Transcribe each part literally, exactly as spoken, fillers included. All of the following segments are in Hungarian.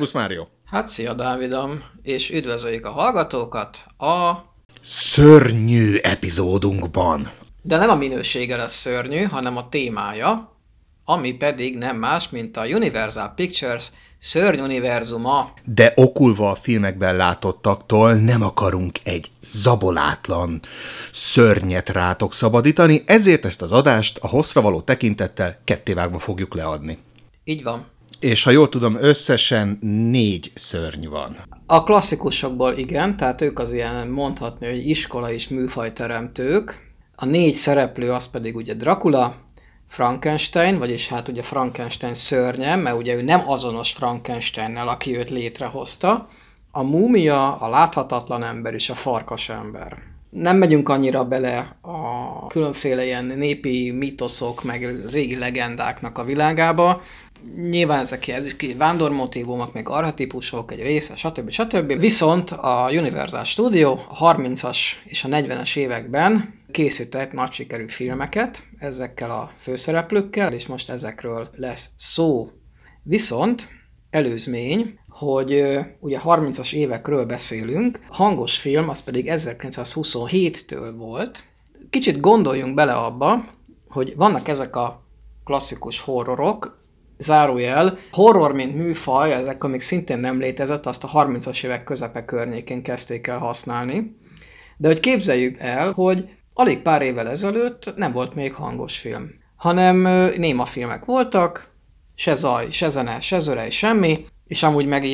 Szerbusz Mário! Hát szia Dávidom, és üdvözöljük a hallgatókat a... szörnyű epizódunkban. De nem a minősége lesz szörnyű, hanem a témája, ami pedig nem más, mint a Universal Pictures szörnyuniverzuma. De okulva a filmekben látottaktól nem akarunk egy zabolátlan szörnyet rátok szabadítani, ezért ezt az adást a hosszra való tekintettel kettévágva fogjuk leadni. Így van. És ha jól tudom, összesen négy szörny van. A klasszikusokból igen, tehát ők az ilyen mondhatni, hogy iskola és műfajteremtők. A négy szereplő az pedig ugye Drakula, Frankenstein, vagyis hát ugye Frankenstein szörnye, mert ugye ő nem azonos Frankensteinnel, aki őt létrehozta. A múmia, a láthatatlan ember és a farkas ember. Nem megyünk annyira bele a különféle ilyen népi mítoszok, meg régi legendáknak a világába. Nyilván ezek ilyen vándormotívumok, meg archetípusok, egy része, stb. stb. Viszont a Universal Studio a harmincas és a negyvenes években készített nagy sikerű filmeket ezekkel a főszereplőkkel, és most ezekről lesz szó. Viszont előzmény, hogy ugye harmincas évekről beszélünk, a hangos film az pedig ezerkilencszázhuszonhéttől volt. Kicsit gondoljunk bele abba, hogy vannak ezek a klasszikus horrorok, zárójel, horror, mint műfaj, ezek, amik szintén nem létezett, azt a harmincas évek közepe környékén kezdték el használni. De hogy képzeljük el, hogy alig pár évvel ezelőtt nem volt még hangos film, hanem néma filmek voltak, se zaj, se zene, se zörej, semmi, és amúgy meg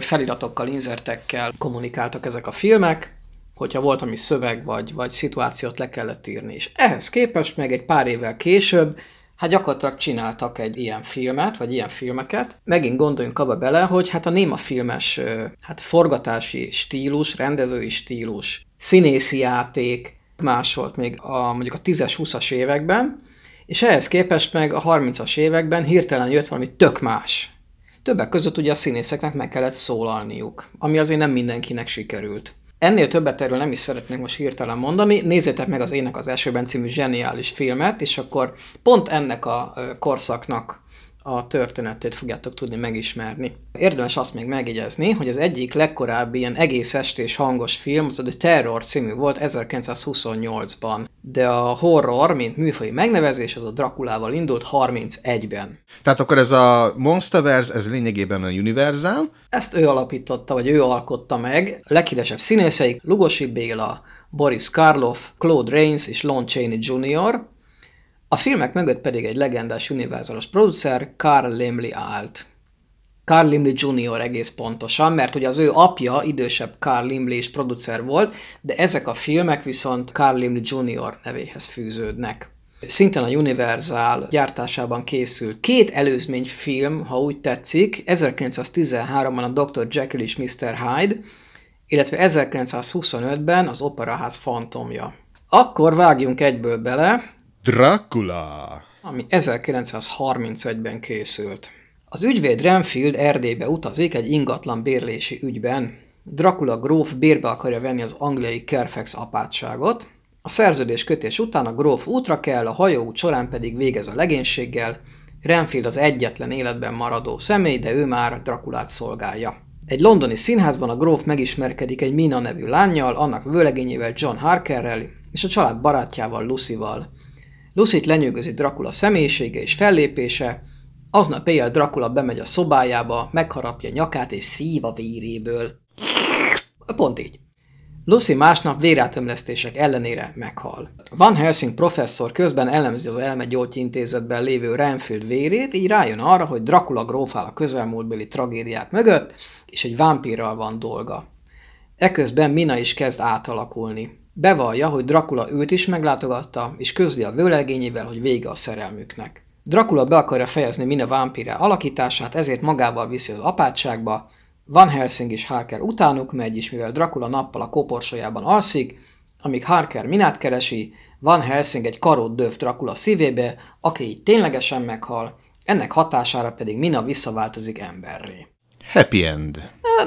feliratokkal, inzertekkel kommunikáltak ezek a filmek, hogyha volt ami szöveg vagy, vagy szituációt le kellett írni. És ehhez képest meg egy pár évvel később hát gyakorlatilag csináltak egy ilyen filmet, vagy ilyen filmeket. Megint gondoljunk abba bele, hogy hát a némafilmes hát forgatási stílus, rendezői stílus, színészi játék más volt még a, mondjuk a tízes, húszas években, és ehhez képest meg a harmincas években hirtelen jött valami tök más. Többek között ugye a színészeknek meg kellett szólalniuk, ami azért nem mindenkinek sikerült. Ennél többet erről nem is szeretnék most hirtelen mondani, nézzétek meg az Ének az esőben című zseniális filmet, és akkor pont ennek a korszaknak a történetét fogjátok tudni megismerni. Érdemes azt még megjegyezni, hogy az egyik legkorábbi ilyen egész estés hangos film, az a The Terror című volt ezerkilencszázhuszonnyolcban, de a horror, mint műfaji megnevezés, az a Drakulával indult harmincegyben. Tehát akkor ez a Monsterverse, ez lényegében a Universal? Ezt ő alapította, vagy ő alkotta meg. Leghíresebb színészeik Lugosi Béla, Boris Karloff, Claude Rains és Lon Chaney junior A filmek mögött pedig egy legendás univerzális producer, Carl Limley állt. Carl Limley junior egész pontosan, mert ugye az ő apja, idősebb Carl Limley is producer volt, de ezek a filmek viszont Carl Limley junior nevéhez fűződnek. Szintén a Universal gyártásában készült két előzmény film, ha úgy tetszik, ezerkilencszáztizenháromban a doktor Jekyll és miszter Hyde, illetve ezerkilencszázhuszonötben az Operaház fantomja. Akkor vágjunk egyből bele, Drakula, ami ezerkilencszázharmincegyben készült. Az ügyvéd Renfield Erdélybe utazik egy ingatlan bérlési ügyben. Drakula gróf bérbe akarja venni az angliai Carfax apátságot. A szerződés kötés után a gróf útra kell, a hajóút során pedig végez a legénységgel. Renfield az egyetlen életben maradó személy, de ő már Drakulát szolgálja. Egy londoni színházban a gróf megismerkedik egy Mina nevű lánnyal, annak vőlegényével John Harkerrel és a család barátjával Lucyval. Lucyt lenyűgözi Drakula személyisége és fellépése, aznap éjjel Drakula bemegy a szobájába, megharapja nyakát és szív a véréből. Pont így. Lucy másnap vérátömlesztések ellenére meghal. Van Helsing professzor közben elemzi az elmegyógyintézetben lévő Renfield vérét, így rájön arra, hogy Drakula grófál a közelmúltbeli tragédiák mögött, és egy vámpírral van dolga. Eközben Mina is kezd átalakulni. Bevallja, hogy Drakula őt is meglátogatta, és közli a vőlegényével, hogy vége a szerelmüknek. Drakula be akarja fejezni Mina vámpire alakítását, ezért magával viszi az apátságba. Van Helsing és Harker utánuk megy, és mivel Drakula nappal a koporsójában alszik, amíg Harker Minát keresi, Van Helsing egy karót döv Drakula szívébe, aki így ténylegesen meghal, ennek hatására pedig Mina visszaváltozik emberré. Happy end.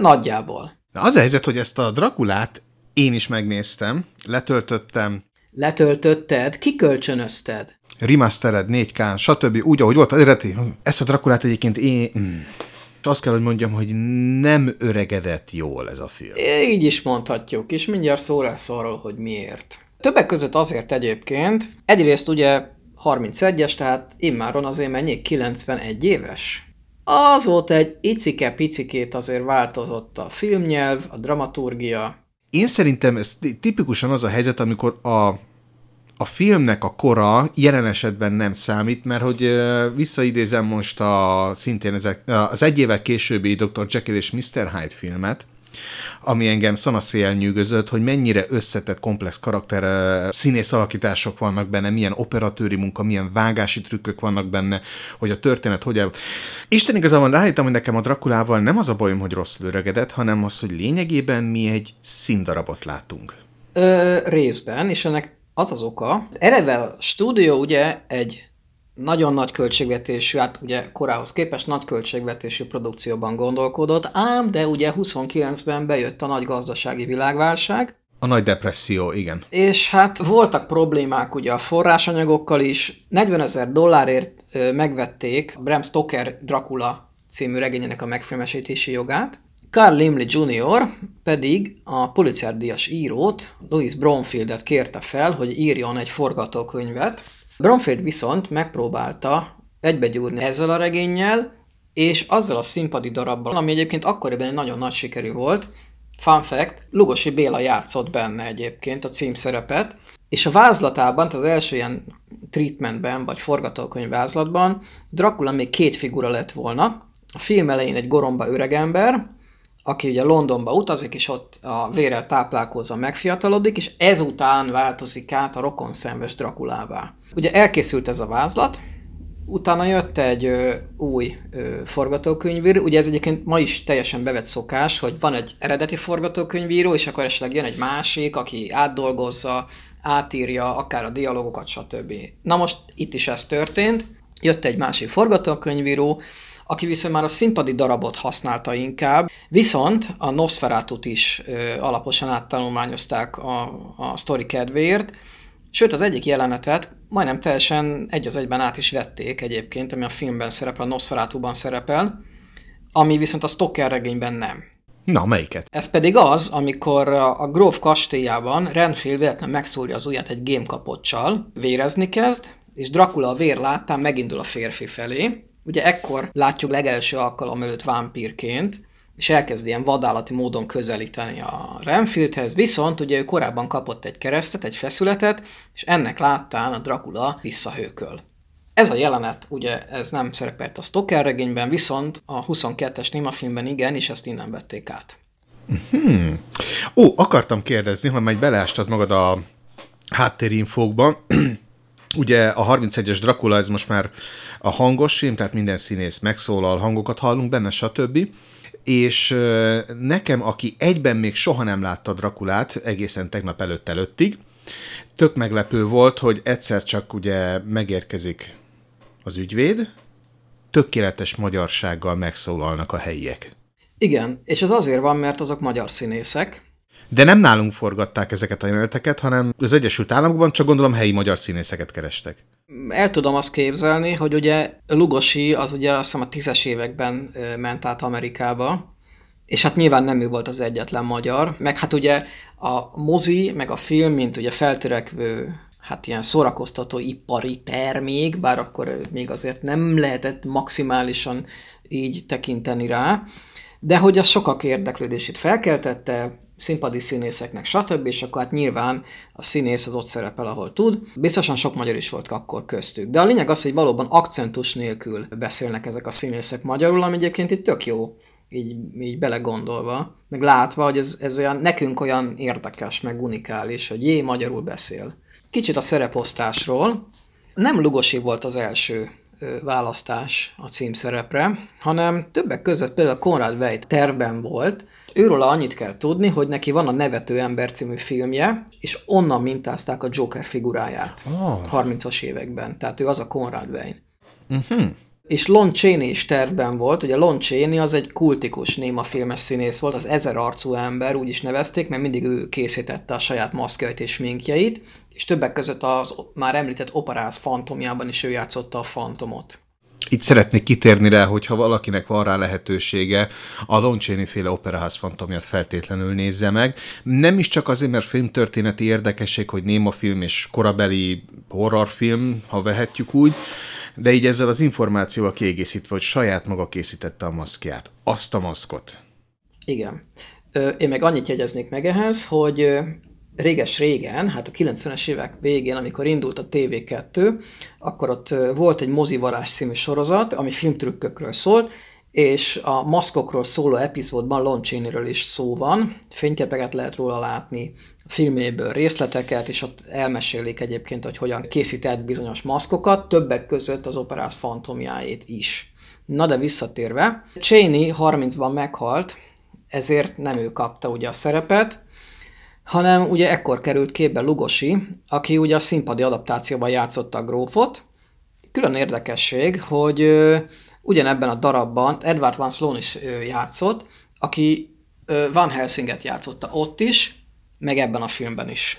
Nagyjából. Na az a helyzet, hogy ezt a Drakulát én is megnéztem, letöltöttem. Letöltötted? Kikölcsönözted? Remastered, négy ká, stb. Úgy, ahogy volt az eredeti. Ezt a Drakulát egyébként én... És azt kell, hogy mondjam, hogy nem öregedett jól ez a film. Így is mondhatjuk, és mindjárt szó lesz arról, hogy miért. Többek között azért egyébként, egyrészt ugye harmincegyes, tehát immáron azért mennyi kilencvenegy éves. Azóta egy icike-picikét azért változott a filmnyelv, a dramaturgia. Én szerintem ez tipikusan az a helyzet, amikor a, a filmnek a kora jelen esetben nem számít, mert hogy visszaidézem most a, szintén ezek, az egy évvel későbbi doktor Jekyll és miszter Hyde filmet, ami engem szanaszéjjel nyűgözött, hogy mennyire összetett, komplex karakter, színész alakítások vannak benne, milyen operatőri munka, milyen vágási trükkök vannak benne, hogy a történet hogy el... Isten igazából rájöttem, hogy nekem a Drakulával nem az a bajom, hogy rosszul öregedett, hanem az, hogy lényegében mi egy színdarabot látunk. Ö, részben, és ennek az az oka. Eleve stúdió ugye egy nagyon nagy költségvetésű, hát ugye korához képest nagy költségvetésű produkcióban gondolkodott, ám de ugye huszonkilencben bejött a nagy gazdasági világválság. A nagy depresszió, igen. És hát voltak problémák ugye a forrásanyagokkal is. negyvenezer dollárért megvették Bram Stoker Drakula című regényének a megfilmesítési jogát. Carl Laemmle junior pedig a Pulitzer-díjas írót, Louis Bromfieldet kérte fel, hogy írjon egy forgatókönyvet. Bromfield viszont megpróbálta egybegyúrni ezzel a regénnyel, és azzal a színpadi darabbal, ami egyébként akkoriban egy nagyon nagy sikerű volt. Fun fact, Lugosi Béla játszott benne egyébként a címszerepet, és a vázlatában, tehát az első ilyen treatmentben, vagy forgatókönyv vázlatban Drakula még két figura lett volna. A film elején egy goromba öregember, aki ugye Londonba utazik, és ott a vérrel táplálkozva megfiatalodik, és ezután változik át a rokonszenves Drakulává. Ugye elkészült ez a vázlat, utána jött egy ö, új ö, forgatókönyvíró, ugye ez egyébként ma is teljesen bevett szokás, hogy van egy eredeti forgatókönyvíró, és akkor esetleg jön egy másik, aki átdolgozza, átírja akár a dialogokat, stb. Na most itt is ez történt, jött egy másik forgatókönyvíró, aki viszont már a színpadi darabot használta inkább, viszont a Nosferatut is ö, alaposan áttanulmányozták a, a sztori kedvéért, sőt az egyik jelenetet majdnem teljesen egy az egyben át is vették egyébként, ami a filmben szerepel, a Nosferatuban szerepel, ami viszont a Stoker regényben nem. Na, melyiket? Ez pedig az, amikor a Grove kastélyában Renfield véletlenül megszúrja az ujját egy gémkapocsal, vérezni kezd, és Dracula a vér láttán megindul a férfi felé. Ugye ekkor látjuk legelső alkalom előtt vámpírként, és elkezd ilyen vadállati módon közelíteni a Renfieldhez, viszont ugye ő korábban kapott egy keresztet, egy feszületet, és ennek láttán a Dracula visszahőköl. Ez a jelenet, ugye ez nem szerepelt a Stoker regényben, viszont a huszonkettes némafilmben igen, és ezt innen vették át. Hmm. Ó, akartam kérdezni, ha majd beleástad magad a háttérinfókban. Ugye a harmincegyes Dracula, ez most már a hangos film, tehát minden színész megszólal, hangokat hallunk benne, stb. És nekem, aki egyben még soha nem látta Drakulát, egészen tegnap előtt előttig, tök meglepő volt, hogy egyszer csak ugye megérkezik az ügyvéd, tökéletes magyarsággal megszólalnak a helyiek. Igen, és ez azért van, mert azok magyar színészek. De nem nálunk forgatták ezeket a jeleneteket, hanem az Egyesült Államokban, csak gondolom helyi magyar színészeket kerestek. El tudom azt képzelni, hogy ugye Lugosi az ugye azt hiszem a tízes években ment át Amerikába, és hát nyilván nem ő volt az egyetlen magyar, meg hát ugye a mozi, meg a film, mint ugye feltörekvő, hát ilyen szórakoztató ipari termék, bár akkor még azért nem lehetett maximálisan így tekinteni rá, de hogy az sokak érdeklődését felkeltette, színpadi színészeknek, stb., és akkor hát nyilván a színész az ott szerepel, ahol tud. Biztosan sok magyar is volt akkor köztük. De a lényeg az, hogy valóban akcentus nélkül beszélnek ezek a színészek magyarul, ami egyébként itt tök jó, így, így belegondolva, meg látva, hogy ez, ez olyan, nekünk olyan érdekes, meg unikális, hogy jé, magyarul beszél. Kicsit a szereposztásról. Nem Lugosi volt az első választás a címszerepre, hanem többek között például Konrad Veidt tervben volt. Őről annyit kell tudni, hogy neki van a Nevető ember című filmje, és onnan mintázták a Joker figuráját oh. harmincas években. Tehát ő az a Konrad Veidt. Uh-huh. És Lon Chaney is tervben volt. Ugye Lon Chaney az egy kultikus némafilmes színész volt, az ezer arcú ember, úgy is nevezték, mert mindig ő készítette a saját maszkjait és sminkjeit, és többek között az már említett Operaház fantomjában is ő játszotta a fantomot. Itt szeretnék kitérni rá, hogyha valakinek van rá lehetősége, a Lon Chaney-féle Operaház fantomját feltétlenül nézze meg. Nem is csak azért, mert filmtörténeti érdekesség, hogy néma film és korabeli horrorfilm, ha vehetjük úgy, de így ezzel az információval kiegészítve, hogy saját maga készítette a maszkját. Azt a maszkot. Igen. Én meg annyit jegyeznék meg ehhez, hogy réges-régen, hát a kilencvenes évek végén, amikor indult a té vé kettő, akkor ott volt egy mozivarázs című sorozat, ami filmtrükkökről szólt, és a maszkokról szóló epizódban Lon Chaneyről is szó van, fényképeket lehet róla látni, a filméből részleteket, és ott elmesélik egyébként, hogy hogyan készített bizonyos maszkokat, többek között az Operaház fantomjáit is. Na de visszatérve, Chaney harmincban meghalt, ezért nem ő kapta ugye a szerepet, hanem ugye ekkor került képbe Lugosi, aki ugye a színpadi adaptációban játszotta a grófot. Külön érdekesség, hogy ö, ugyanebben a darabban Edward Van Sloan is ö, játszott, aki ö, Van Helsinget játszotta ott is, meg ebben a filmben is.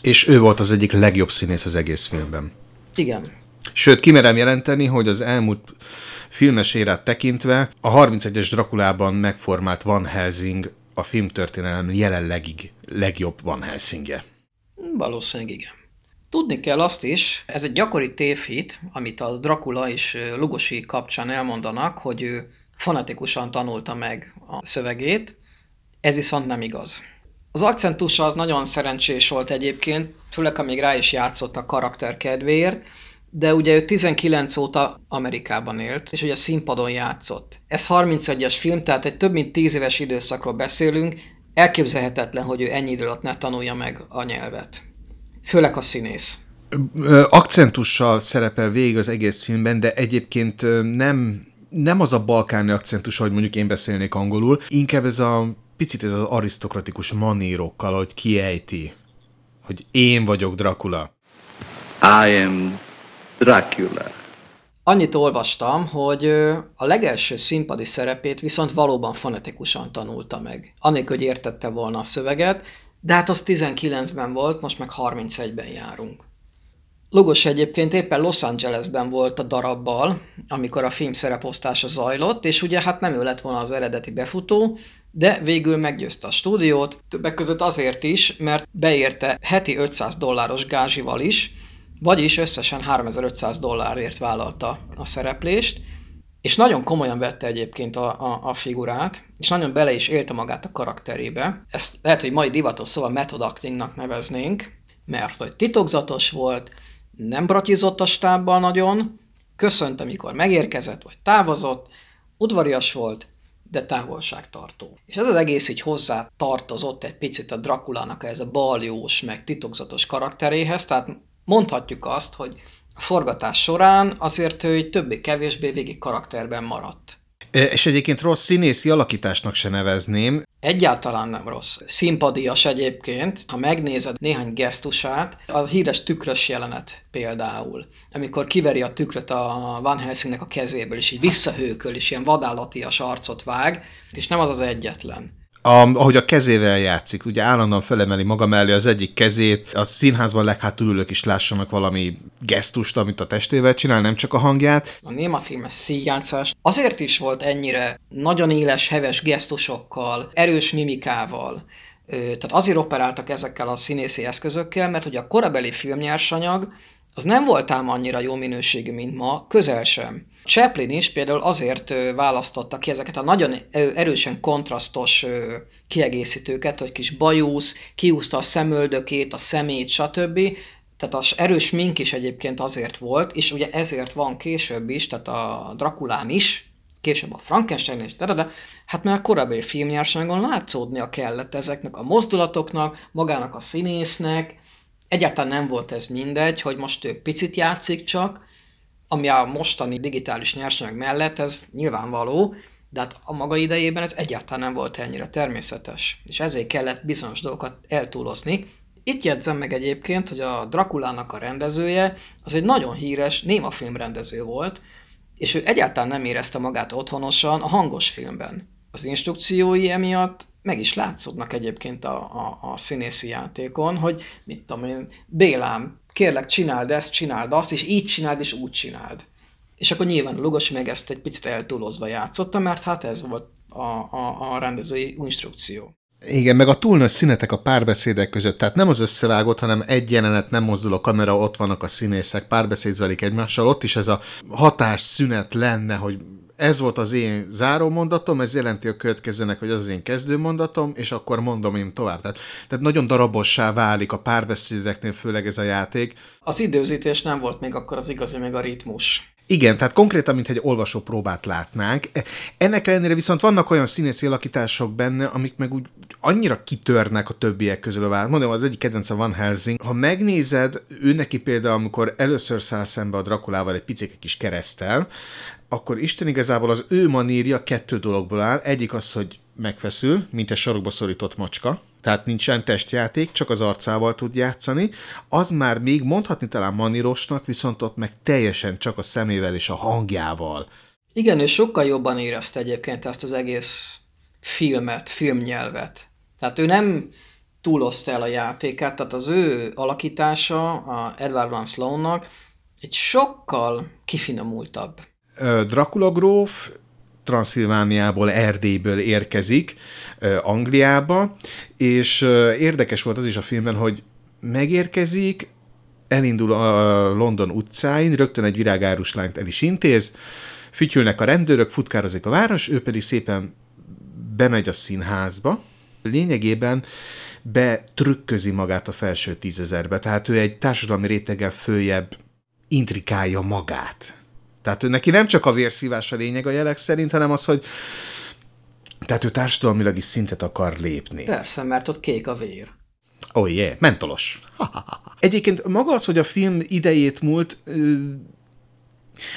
És ő volt az egyik legjobb színész az egész filmben. Igen. Sőt, kimerem jelenteni, hogy az elmúlt filmes érát tekintve a harmincegyes Drakulában megformált Van Helsing a filmtörténelem jelenlegig legjobb Van Helsingje. Valószínűleg igen. Tudni kell azt is, ez egy gyakori tévhit, amit a Drakula és Lugosi kapcsán elmondanak, hogy ő fanatikusan tanulta meg a szövegét, ez viszont nem igaz. Az akcentusa az nagyon szerencsés volt egyébként, főleg amíg rá is játszott a karakter kedvéért, de ugye ő tizenkilenc óta Amerikában élt, és ugye színpadon játszott. Ez harmincegyes film, tehát egy több mint tíz éves időszakról beszélünk, elképzelhetetlen, hogy ő ennyi idő alatt ne tanulja meg a nyelvet. Főleg a színész. Akcentussal szerepel végig az egész filmben, de egyébként nem, nem az a balkáni akcentus, ahogy mondjuk én beszélnék angolul, inkább ez a picit ez az arisztokratikus manírokkal, ahogy kiejti, hogy én vagyok Dracula. I am Dracula. Annyit olvastam, hogy a legelső színpadi szerepét viszont valóban fonetikusan tanulta meg. Anélkül, hogy értette volna a szöveget, de hát az tizenkilencben volt, most meg harmincegyben járunk. Lugosi egyébként éppen Los Angelesben volt a darabbal, amikor a film szereposztása zajlott, és ugye hát nem ő lett volna az eredeti befutó, de végül meggyőzte a stúdiót, többek között azért is, mert beérte heti ötszáz dolláros gázsival is, vagyis összesen háromezer-ötszáz dollárért vállalta a szereplést, és nagyon komolyan vette egyébként a, a, a figurát, és nagyon bele is élte magát a karakterébe. Ezt lehet, hogy mai divatos szóval method actingnak neveznénk, mert hogy titokzatos volt, nem bratizott a stábban nagyon, köszönt, amikor megérkezett vagy távozott, udvarias volt, de távolságtartó. És ez az egész így hozzá tartozott egy picit a Drakulának ez a baljós, meg titokzatos karakteréhez, tehát mondhatjuk azt, hogy a forgatás során azért ő többé-kevésbé végig karakterben maradt. És egyébként rossz színészi alakításnak se nevezném. Egyáltalán nem rossz. Szimpadias egyébként, ha megnézed néhány gesztusát, a híres tükrös jelenet például, amikor kiveri a tükröt a Van Helsingnek a kezéből, és így visszahőköl, és ilyen vadállatias arcot vág, és nem az az egyetlen. A, ahogy a kezével játszik, ugye állandóan felemeli maga mellé az egyik kezét, a színházban leghátul ülők is lássanak valami gesztust, amit a testével csinál, nem csak a hangját. A néma filmes színjátszás azért is volt ennyire nagyon éles, heves gesztusokkal, erős mimikával, tehát azért operáltak ezekkel a színészi eszközökkel, mert ugye a korabeli filmnyersanyag az nem volt ám annyira jó minőségű, mint ma, közel sem. Chaplin is például azért választotta ki ezeket a nagyon erősen kontrasztos kiegészítőket, hogy kis bajusz, kiúszta a szemöldökét, a szemét, stb. Tehát az erős mink is egyébként azért volt, és ugye ezért van később is, tehát a Drakulán is, később a Frankenstein is, de, de, de hát már a korabeli filmnyersanyagon látszódnia kellett ezeknek a mozdulatoknak, magának a színésznek. Egyáltalán nem volt ez mindegy, hogy most ő picit játszik csak, ami a mostani digitális nyersanyag mellett, ez nyilvánvaló, de hát a maga idejében ez egyáltalán nem volt ennyire természetes, és ezért kellett bizonyos dolgokat eltúlozni. Itt jegyzem meg egyébként, hogy a Drakulának a rendezője az egy nagyon híres néma filmrendező volt, és ő egyáltalán nem érezte magát otthonosan a hangos filmben. Az instrukciói emiatt meg is látszódnak egyébként a, a, a színészi játékon, hogy mit tudom én, Bélám, kérlek csináld ezt, csináld azt, és így csináld, és úgy csináld. És akkor nyilván a Lugosi meg ezt egy picit eltúlozva játszotta, mert hát ez volt a, a, a rendezői instrukció. Igen, meg a túl nagy szünetek a párbeszédek között, tehát nem az összevágott, hanem egy jelenet, nem mozdul a kamera, ott vannak a színészek, párbeszéd zajlik egymással, ott is ez a hatásszünet lenne, hogy ez volt az én zárómondatom, ez jelenti a következőnek, hogy az az én kezdőmondatom, és akkor mondom én tovább. Tehát, tehát nagyon darabossá válik a párbeszédeknél főleg ez a játék. Az időzítés nem volt még akkor az igazi, meg a ritmus. Igen, tehát konkrétan, mint egy olvasópróbát látnánk. Ennek ellenére viszont vannak olyan színészi alakítások benne, amik meg úgy annyira kitörnek a többiek közül. Mondom, az egyik kedvencem Van Helsing. Ha megnézed, ő neki például, amikor először száll szembe a Drakulával egy picike kis kereszttel, akkor Isten igazából az ő manírja kettő dologból áll. Egyik az, hogy megfeszül, mint egy sarokba szorított macska, tehát nincsen testjáték, csak az arcával tud játszani. Az már még mondhatni talán manírosnak, viszont ott meg teljesen csak a szemével és a hangjával. Igen, ő sokkal jobban érezte egyébként ezt az egész filmet, filmnyelvet. Tehát ő nem túlozta el a játékát, tehát az ő alakítása a Edward Van Sloannak egy sokkal kifinomultabb. Drakula gróf Transzilvániából, Erdélyből érkezik Angliába, és érdekes volt az is a filmben, hogy megérkezik, elindul a London utcáin, rögtön egy virágárus lányt el is intéz, fütyülnek a rendőrök, futkározik a város, ő pedig szépen bemegy a színházba, lényegében betrükközi magát a felső tízezerbe, tehát ő egy társadalmi réteggel följebb intrikálja magát. Tehát ő neki nem csak a vérszívás a lényeg a jelek szerint, hanem az, hogy tehát ő társadalmilag is szintet akar lépni. Persze, mert ott kék a vér. Ó, oh, jé, yeah. Mentolos. Egyébként maga az, hogy a film idejét múlt,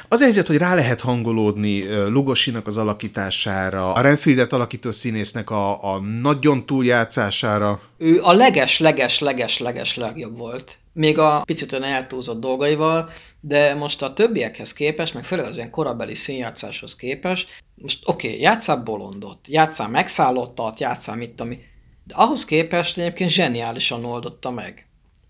az helyzet, hogy rá lehet hangolódni Lugosinak az alakítására, a Renfieldet alakító színésznek a, a nagyon túljátszására. Ő a leges-leges-leges-leges legjobb volt. Még a picit olyan eltúlzott dolgaival, de most a többiekhez képest, meg főleg az ilyen korabeli színjátszáshoz képest, most oké, okay, játsszál bolondot, játsszál megszállottat, játsszál mit, ami... De ahhoz képest egyébként zseniálisan oldotta meg.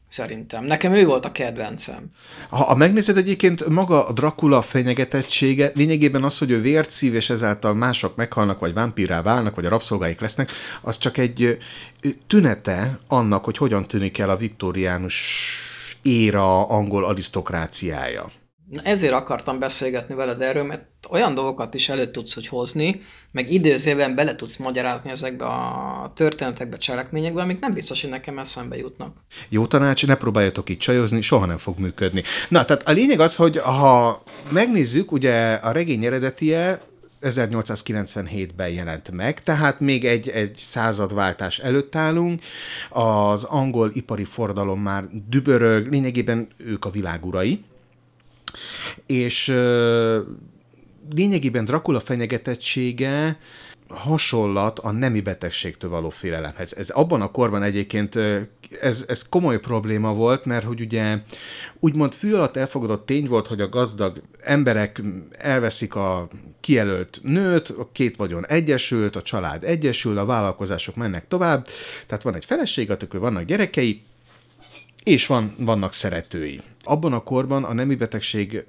Szerintem. Nekem ő volt a kedvencem. Ha, ha megnézed egyébként maga a Drakula fenyegetettsége, lényegében az, hogy ő vért szív, és ezáltal mások meghalnak, vagy vámpírrá válnak, vagy a rabszolgáik lesznek, az csak egy tünete annak, hogy hogyan tűnik el a viktoriánus éra angol arisztokráciája. Na ezért akartam beszélgetni veled erről, mert olyan dolgokat is elő tudsz hogy hozni, meg időzében bele tudsz magyarázni ezekbe a történetekbe, cselekményekbe, amik nem biztos, hogy nekem eszembe jutnak. Jó tanács, ne próbáljatok itt csajozni, soha nem fog működni. Na, tehát a lényeg az, hogy ha megnézzük, ugye a regény eredetie ezernyolcszázkilencvenhétben jelent meg, tehát még egy, egy századváltás előtt állunk, az angol ipari forradalom már dübörög, lényegében ők a világ urai, és euh, lényegében Drakula fenyegetettsége hasonlat a nemi betegségtől való félelemhez. Ez abban a korban egyébként ez, ez komoly probléma volt, mert hogy ugye úgymond fül alatt elfogadott tény volt, hogy a gazdag emberek elveszik a kijelölt nőt, a két vagyon egyesült, a család egyesül, a vállalkozások mennek tovább, tehát van egy feleség, attól vannak gyerekei, és van, vannak szeretői. Abban a korban a nemi betegség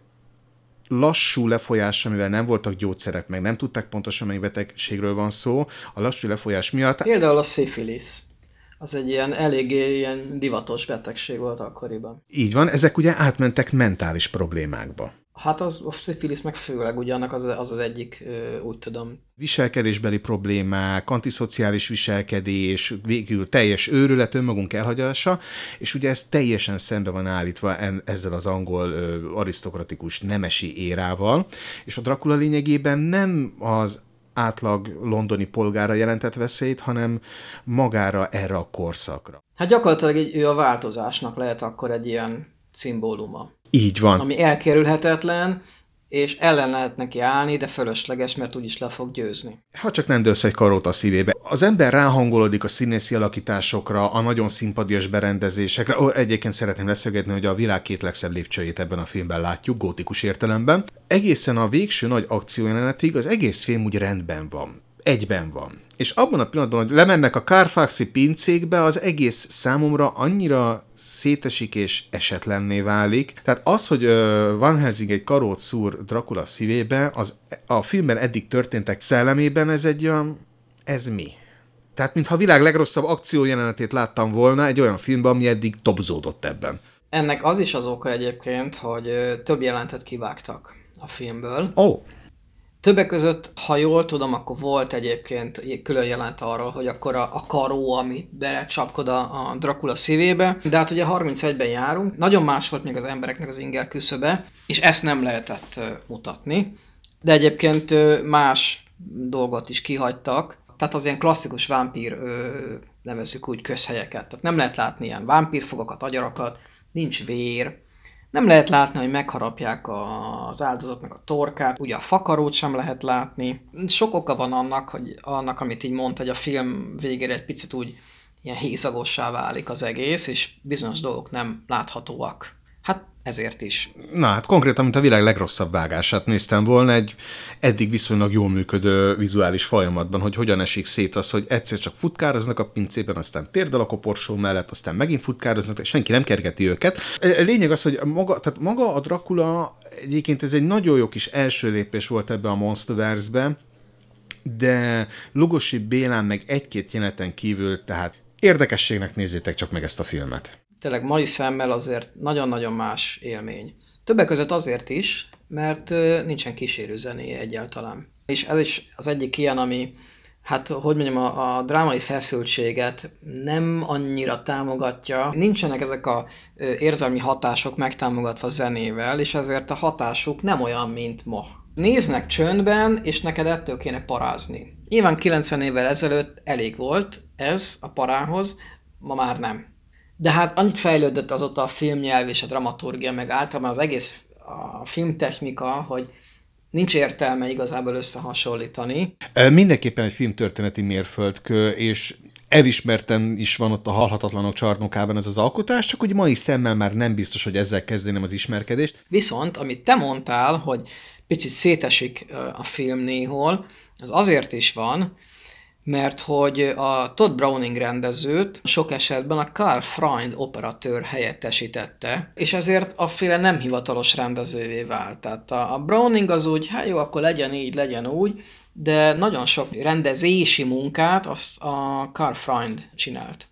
lassú lefolyása, mivel nem voltak gyógyszerek, meg nem tudták pontosan, mennyi betegségről van szó, a lassú lefolyás miatt... Például a szifilisz. Az egy ilyen eléggé ilyen divatos betegség volt akkoriban. Így van, ezek ugye átmentek mentális problémákba. Hát az, a szifilisz meg főleg ugyanak az az, az egyik, úgy tudom. Viselkedésbeli problémák, antiszociális viselkedés, végül teljes őrület, önmagunk elhagyása, és ugye ez teljesen szembe van állítva en, ezzel az angol ö, arisztokratikus nemesi érával, és a Drakula lényegében nem az átlag londoni polgára jelentett veszélyt, hanem magára, erre a korszakra. Hát gyakorlatilag egy, ő a változásnak lehet akkor egy ilyen szimbóluma. Így van. Ami elkerülhetetlen, és ellen lehet neki állni, de fölösleges, mert úgyis le fog győzni. Ha csak nem dőlsz egy karót a szívébe. Az ember ráhangolódik a színészi alakításokra, a nagyon színpadias berendezésekre. Ó, egyébként szeretném leszögezni, hogy a világ két legszebb lépcsőjét ebben a filmben látjuk, gótikus értelemben. Egészen a végső nagy akciójelenetig az egész film úgy rendben van. egyben van. És abban a pillanatban, hogy lemennek a Kárfáxi pincékbe, az egész számomra annyira szétesik és esetlenné válik. Tehát az, hogy Van Helsing egy karót szúr Drakula szívébe, az a filmben eddig történtek szellemében, ez egy olyan... ez mi? Tehát mintha a világ legrosszabb akciójelenetét láttam volna egy olyan filmben, ami eddig dobzódott ebben. Ennek az is az oka egyébként, hogy több jelentet kivágtak a filmből. Ó. Oh. Többek között, ha jól tudom, akkor volt egyébként külön jelent arról, hogy akkor a, a karó, amit belecsapkod a, a Drakula szívébe, de hát ugye harmincegyben járunk, nagyon más volt még az embereknek az inger küszöbe, és ezt nem lehetett uh, mutatni, de egyébként uh, más dolgot is kihagytak, tehát az ilyen klasszikus vámpír, uh, nevezzük úgy, közhelyeket, tehát nem lehet látni ilyen vámpírfogakat, agyarakat, nincs vér. Nem lehet látni, hogy megharapják az áldozatnak a torkát, ugye a fakarót sem lehet látni. Sok oka van annak, hogy annak, amit így mondta, hogy a film végére egy picit úgy ilyen hézagossá válik az egész, és bizonyos dolgok nem láthatóak. Hát ezért is. Na hát konkrétan, mint a világ legrosszabb vágását néztem volna egy eddig viszonylag jól működő vizuális folyamatban, hogy hogyan esik szét az, hogy egyszer csak futkároznak a pincében, aztán térdel a koporsó mellett, aztán megint futkároznak, és senki nem kergeti őket. Lényeg az, hogy maga, tehát maga a Drakula egyébként ez egy nagyon jó kis első lépés volt ebbe a Monsterverse-be, de Lugosi Bélán meg egy-két jeleneten kívül, tehát érdekességnek nézzétek csak meg ezt a filmet. Tényleg mai szemmel azért nagyon-nagyon más élmény. Többek között azért is, mert nincsen kísérő zenéje egyáltalán. És ez is az egyik ilyen, ami, hát hogy mondjam, a, a drámai feszültséget nem annyira támogatja. Nincsenek ezek az érzelmi hatások megtámogatva zenével, és ezért a hatásuk nem olyan, mint ma. Néznek csöndben, és neked ettől kéne parázni. Nyilván kilencven évvel ezelőtt elég volt ez a parához, ma már nem. De hát annyit fejlődött azóta a filmnyelv és a dramaturgia, meg általában az egész a filmtechnika, hogy nincs értelme igazából összehasonlítani. Mindenképpen egy filmtörténeti mérföldkő, és elismerten is van ott a Halhatatlanok csarnokában ez az alkotás, csak úgy mai szemmel már nem biztos, hogy ezzel kezdeném az ismerkedést. Viszont, amit te mondtál, hogy picit szétesik a film néhol, az azért is van, mert hogy a Todd Browning rendezőt sok esetben a Carl Freund operatőr helyettesítette, és ezért afféle nem hivatalos rendezővé vált. Tehát a Browning az úgy, hát jó, akkor legyen így, legyen úgy, de nagyon sok rendezési munkát azt a Carl Freund csinált.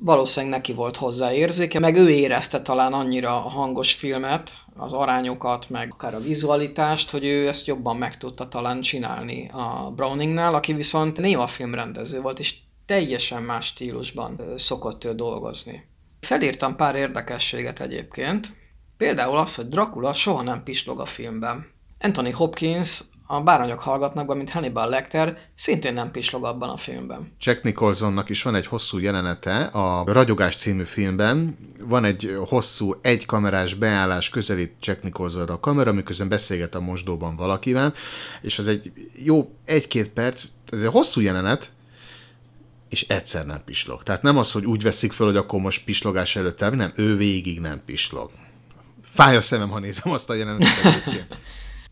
Valószínűleg neki volt hozzá érzéke, meg ő érezte talán annyira a hangos filmet, az arányokat, meg akár a vizualitást, hogy ő ezt jobban meg tudta talán csinálni a Browningnál, aki viszont néma filmrendező volt, és teljesen más stílusban szokott ő dolgozni. Felírtam pár érdekességet egyébként, például az, hogy Drakula soha nem pislog a filmben. Anthony Hopkins A bárányok hallgatnak, mint Hannibal Lecter, szintén nem pislog abban a filmben. Jack Nicholsonnak is van egy hosszú jelenete a Ragyogás című filmben. Van egy hosszú egykamerás beállás, közelít Jack Nicholsonra a kamera, miközben beszélget a mosdóban valakivel, és az egy jó egy-két perc, ez egy hosszú jelenet, és egyszer nem pislog. Tehát nem az, hogy úgy veszik föl, hogy akkor most pislogás előtt el, nem, ő végig nem pislog. Fáj a szemem, ha nézem azt a jelenetet.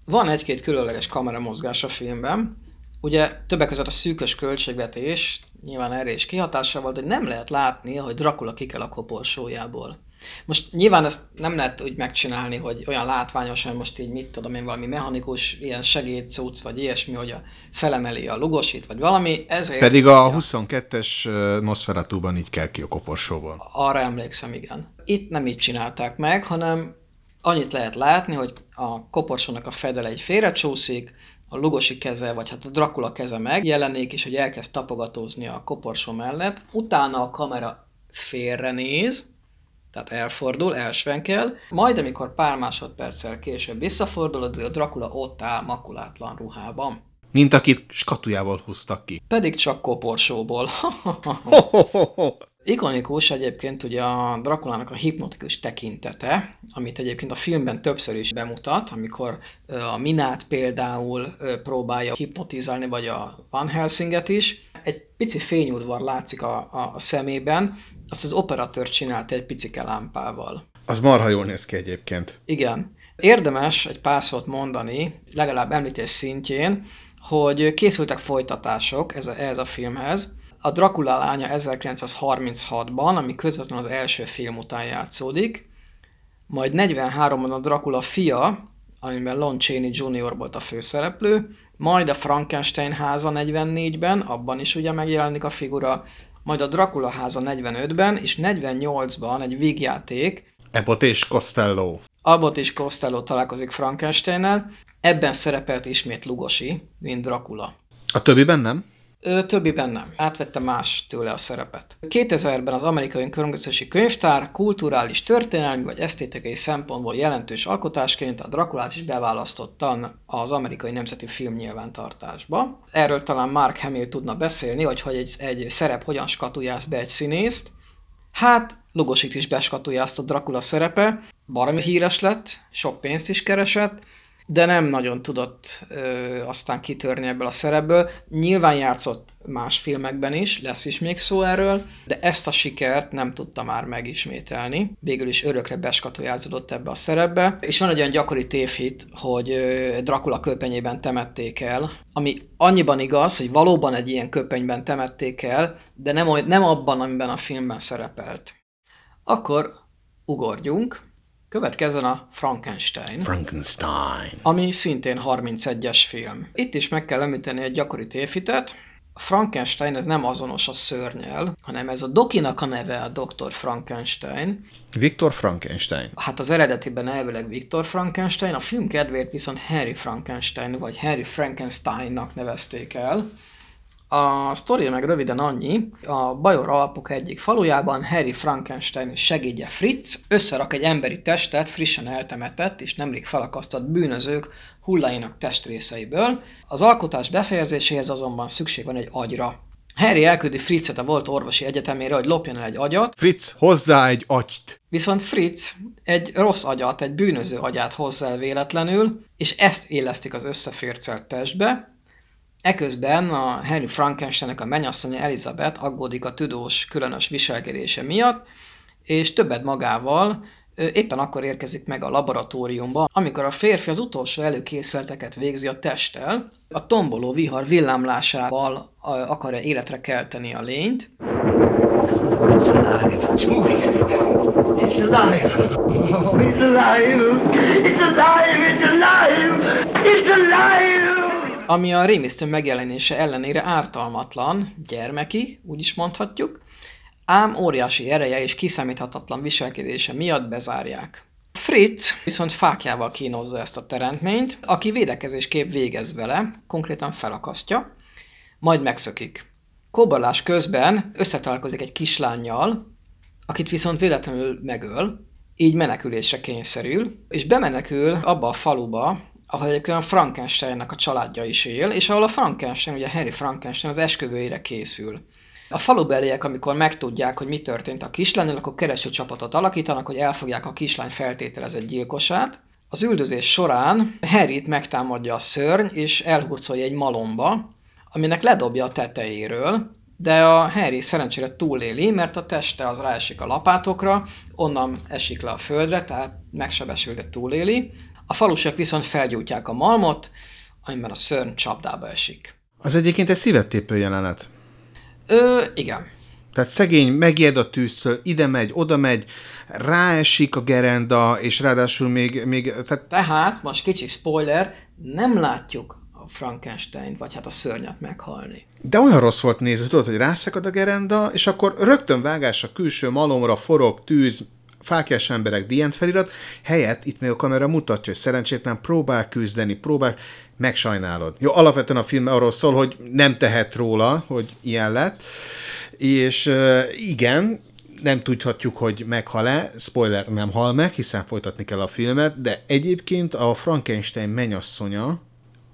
Van egy-két különleges kameramozgás a filmben. Ugye többek között a szűkös költségvetés, nyilván erre is kihatással volt, hogy nem lehet látni, hogy Drakula kikel a koporsójából. Most nyilván ezt nem lehet úgy megcsinálni, hogy olyan látványosan most így mit tudom én, valami mechanikus, ilyen segédcucc, vagy ilyesmi, hogy a felemeli a lugosit, vagy valami, ezért... Pedig a huszonkettes Nosferatu-ban így kell ki a koporsóból. Arra emlékszem, igen. Itt nem így csinálták meg, hanem annyit lehet látni, hogy a koporsónak a fedele egy félrecsúszik, a lugosi keze, vagy hát a Drakula keze megjelenik, és hogy elkezd tapogatózni a koporsó mellett. Utána a kamera félrenéz, tehát elfordul, elsvenkel, majd amikor pár másodperccel később visszafordul, a Drakula ott áll makulátlan ruhában. Mint akit skatujával húztak ki. Pedig csak koporsóból. Ikonikus egyébként ugye a Drakulának a hipnotikus tekintete, amit egyébként a filmben többször is bemutat, amikor a Minát például próbálja hipnotizálni, vagy a Van Helsinget is. Egy pici fényudvar látszik a, a, a szemében, azt az operatőr csinálta egy picike lámpával. Az marha jól néz ki egyébként. Igen. Érdemes egy pár szót mondani, legalább említés szintjén, hogy készültek folytatások ez a, ez a filmhez. A Drakula lánya ezerkilencszázharminchatban, ami közvetlenül az első film után játszódik, majd negyvenháromban a Drakula fia, amiben Lon Chaney junior volt a főszereplő, majd a Frankenstein háza negyvennégyben, abban is ugye megjelenik a figura, majd a Drakula háza negyvenötben, és negyvennyolcban egy vígjáték. Abbot és Costello. Abbot és Costello találkozik Frankenstein-nel. Ebben szerepelt ismét Lugosi, mint Drakula. A többiben nem? Ö, többiben nem. Átvette más tőle a szerepet. kétezerben az amerikai Nemzetközi Könyvtár kulturális, történelmi vagy esztétikai szempontból jelentős alkotásként a Drakulát is beválasztotta az amerikai nemzeti filmnyilvántartásba. Erről talán Mark Hamill tudna beszélni, hogy egy, egy szerep hogyan skatujász be egy színészt. Hát, Lugosit is beskatujázta Drakula szerepe, baromi híres lett, sok pénzt is keresett, de nem nagyon tudott ö, aztán kitörni ebből a szerepből. Nyilván játszott más filmekben is, lesz is még szó erről, de ezt a sikert nem tudta már megismételni. Végül is örökre beskatujázódott ebbe a szerepbe, és van egy olyan gyakori tévhit, hogy ö, Drakula köpenyében temették el, ami annyiban igaz, hogy valóban egy ilyen köpenyben temették el, de nem, nem abban, amiben a filmben szerepelt. Akkor ugorjunk. Következzen a Frankenstein, Frankenstein, ami szintén harmincegyes film. Itt is meg kell említeni egy gyakori tévhitet. A Frankenstein ez nem azonos a szörnyel, hanem ez a dokinak a neve a doktor Frankenstein. Viktor Frankenstein. Hát az eredetiben elvileg Viktor Frankenstein, a film kedvéért viszont Henry Frankenstein, vagy Henry Frankensteinnak nevezték el. A sztori meg röviden annyi, a Bajor Alpok egyik falujában Harry Frankenstein segédje Fritz összerak egy emberi testet frissen eltemetett és nemrég felakasztott bűnözők hulláinak testrészeiből. Az alkotás befejezéséhez azonban szükség van egy agyra. Harry elküldi Fritzet a volt orvosi egyetemére, hogy lopjon el egy agyat. Fritz, hozzá egy agyt! Viszont Fritz egy rossz agyat, egy bűnöző agyát hozzá el véletlenül, és ezt élesztik az összefércelt testbe. Eközben a Henry Frankensteinnek a menyasszonya Elizabeth aggódik a tudós, különös viselkedése miatt, és többet magával éppen akkor érkezik meg a laboratóriumba, amikor a férfi az utolsó előkészületeket végzi a testtel, a tomboló vihar villámlásával akarja életre kelteni a lényt. It's alive. It's moving. It's alive. Oh, it's alive. It's alive. It's alive. It's alive. Ami a rémisztő megjelenése ellenére ártalmatlan, gyermeki, úgy is mondhatjuk, ám óriási ereje és kiszámíthatatlan viselkedése miatt bezárják. Fritz viszont fáklyával kínozza ezt a teremtményt, aki védekezésképp végez vele, konkrétan felakasztja, majd megszökik. Kóborlás közben összetalálkozik egy kislánnyal, akit viszont véletlenül megöl, így menekülésre kényszerül, és bemenekül abba a faluba, ahol egyébként a Frankensteinnek a családja is él, és ahol a Frankenstein, ugye Henry Frankenstein az esküvőjére készül. A falubeliek, amikor megtudják, hogy mi történt a kislánnyal, akkor keresőcsapatot alakítanak, hogy elfogják a kislány feltételezett gyilkosát. Az üldözés során Henryt megtámadja a szörny, és elhurcolja egy malomba, aminek ledobja a tetejéről, de a Henry szerencsére túléli, mert a teste az ráesik a lapátokra, onnan esik le a földre, tehát megsebesül, de túléli. A falusiak viszont felgyújtják a malmot, amiben a szörny csapdába esik. Az egyébként egy szívettépő jelenet. Ö, igen. Tehát szegény megijed a tűztől, ide megy, oda megy, ráesik a gerenda, és ráadásul még... még tehát... tehát, most kicsi spoiler, nem látjuk a Frankenstein, vagy hát a szörnyet meghalni. De olyan rossz volt nézni, tudod, hogy rászakad a gerenda, és akkor rögtön vágás a külső malomra, forog, tűz, fáklyás emberek dient felirat, helyett itt még a kamera mutatja, hogy szerencsétlen próbál küzdeni, próbál, megsajnálod. Jó, alapvetően a film arról szól, hogy nem tehet róla, hogy ilyen lett, és igen, nem tudhatjuk, hogy meghal-e, spoiler, nem hal meg, hiszen folytatni kell a filmet, de egyébként a Frankenstein menyasszonya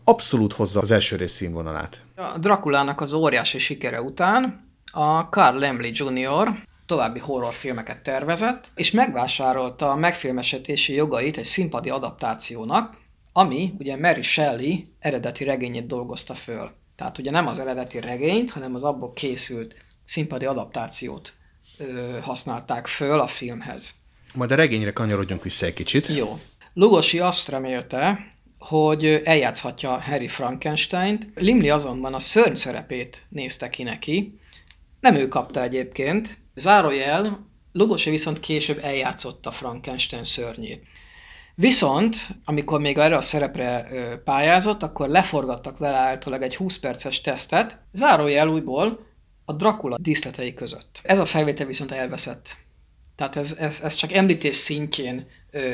abszolút hozza az első rész színvonalát. A Drakulának az óriási sikere után a Carl Laemmle junior további horrorfilmeket tervezett, és megvásárolta a megfilmesítési jogait egy színpadi adaptációnak, ami ugye Mary Shelley eredeti regényét dolgozta föl. Tehát ugye nem az eredeti regényt, hanem az abból készült színpadi adaptációt ö, használták föl a filmhez. Majd a regényre kanyarodjunk vissza egy kicsit. Jó. Lugosi azt remélte, hogy eljátszhatja Harry Frankensteint. Limley azonban a szörny szerepét nézte ki neki. Nem ő kapta egyébként. Zárójel, Lugosi viszont később eljátszotta Frankenstein szörnyét. Viszont, amikor még erre a szerepre pályázott, akkor leforgattak vele általában egy húsz perces tesztet, zárójel újból a Drakula díszletei között. Ez a felvétel viszont elveszett. Tehát ez, ez, ez csak említés szintjén ö, ö,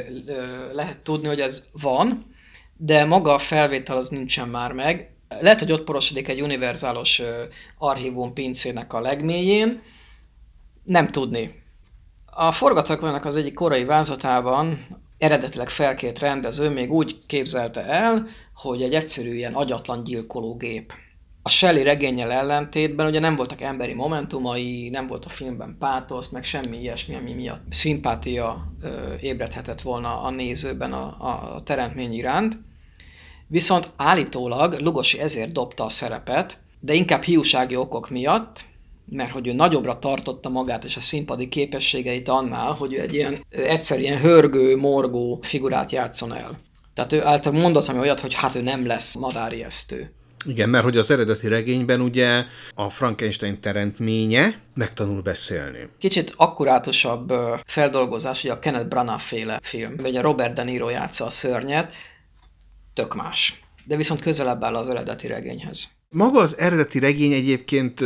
lehet tudni, hogy ez van, de maga a felvétel az nincsen már meg. Lehet, hogy ott porosodik egy univerzálos ö, archívum pincének a legmélyén, nem tudni. A forgatókönyvnek az egyik korai vázlatában eredetileg felkért rendező még úgy képzelte el, hogy egy egyszerű ilyen agyatlan gyilkológép. A Shelley regénnyel ellentétben ugye nem voltak emberi momentumai, nem volt a filmben pátosz, meg semmi ilyesmi, ami miatt szimpátia ö, ébredhetett volna a nézőben a, a teremtmény iránt. Viszont állítólag Lugosi ezért dobta a szerepet, de inkább hiúsági okok miatt, mert hogy ő nagyobbra tartotta magát és a színpadi képességeit annál, hogy ő egy ilyen egyszerű ilyen hörgő, morgó figurát játszon el. Tehát ő általában mondott ami olyat, hogy hát ő nem lesz madárjesztő. Igen, mert hogy az eredeti regényben ugye a Frankenstein teremtménye megtanul beszélni. Kicsit akkurátusabb feldolgozás, ugye a Kenneth Branagh féle film, vagy a Robert De Niro játsza a szörnyet, tök más. De viszont közelebb áll az eredeti regényhez. Maga az eredeti regény egyébként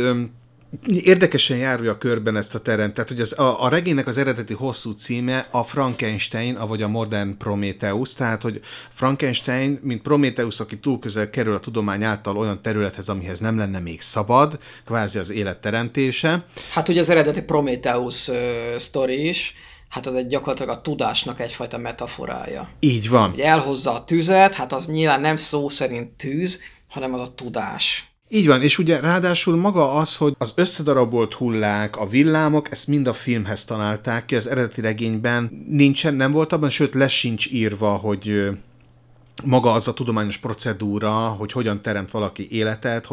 érdekesen járja a körben ezt a terem. Tehát, hogy az, a, a regénynek az eredeti hosszú címe a Frankenstein, avagy a modern Prometheus. Tehát, hogy Frankenstein, mint Prometheus, aki túl közel kerül a tudomány által olyan területhez, amihez nem lenne még szabad, kvázi az élet teremtése. Hát ugye az eredeti Prometheus uh, sztori is, hát az egy gyakorlatilag a tudásnak egyfajta metaforája. Így van. Ugye elhozza a tüzet, hát az nyilván nem szó szerint tűz, hanem az a tudás. Így van, és ugye ráadásul maga az, hogy az összedarabolt hullák, a villámok, ezt mind a filmhez találták ki, az eredeti regényben nincsen, nem volt abban, sőt le sincs írva, hogy maga az a tudományos procedúra, hogy hogyan teremt valaki életet,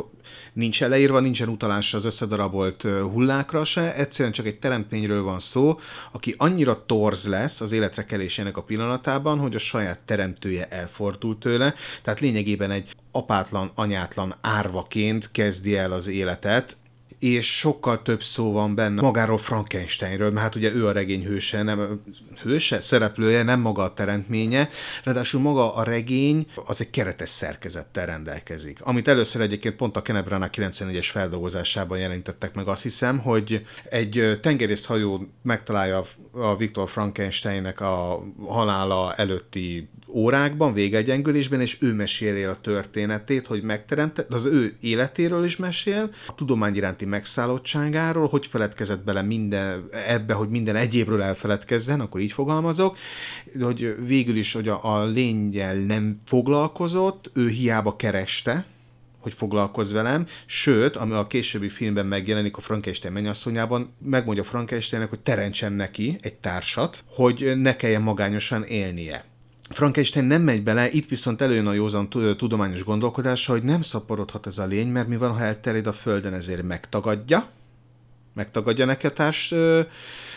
nincsen leírva, nincsen utalás az összedarabolt hullákra se, egyszerűen csak egy teremtményről van szó, aki annyira torz lesz az életre kelésének a pillanatában, hogy a saját teremtője elfordult tőle, tehát lényegében egy apátlan, anyátlan árvaként kezdi el az életet, és sokkal több szó van benne magáról Frankensteinről, mert hát ugye ő a regény hőse, nem, hőse, szereplője, nem maga a teremtménye, ráadásul maga a regény az egy keretes szerkezettel rendelkezik, amit először egyébként pont a Kenneth Branagh kilencvennégyes feldolgozásában jelentettek meg, azt hiszem, hogy egy tengerészhajó megtalálja a Viktor Frankensteinnek a halála előtti órákban, végegyengülésben, és ő meséli a történetét, hogy megteremtett, az ő életéről is mesél, a tudomány iránti megszállottságáról, hogy feledkezett bele minden, ebbe, hogy minden egyébről elfeledkezzen, akkor így fogalmazok, hogy végül is, hogy a, a lényel nem foglalkozott, ő hiába kereste, hogy foglalkozz velem, sőt, ami a későbbi filmben megjelenik a Frankenstein menyasszonyában, megmondja Frankensteinnek, hogy teremtsen neki egy társat, hogy ne kelljen magányosan élnie. Frankenstein nem megy bele, itt viszont előjön a józan tudományos gondolkodása, hogy nem szaporodhat ez a lény, mert mi van, ha elterjed a Földön, ezért megtagadja, megtagadja neki a társ ö,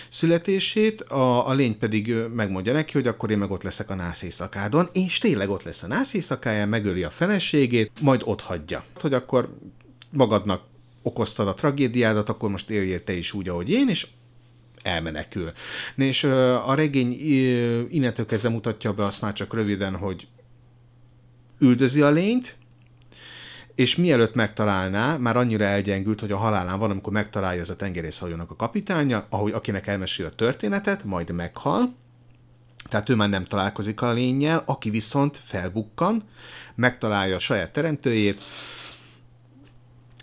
születését, a, a lény pedig megmondja neki, hogy akkor én meg ott leszek a nász éjszakádon, és tényleg ott lesz a nász éjszakáján, megöli a feleségét, majd ott hagyja. Hogy akkor magadnak okoztad a tragédiádat, akkor most éljél te is úgy, ahogy én, és elmenekül. És a regény innentől kezdve mutatja be azt már csak röviden, hogy üldözi a lényt, és mielőtt megtalálná, már annyira elgyengült, hogy a halálán van, amikor megtalálja az a tengerészhajónak a kapitánya, ahogy akinek elmesél a történetet, majd meghal. Tehát ő már nem találkozik a lénnyel, aki viszont felbukkan, megtalálja a saját teremtőjét,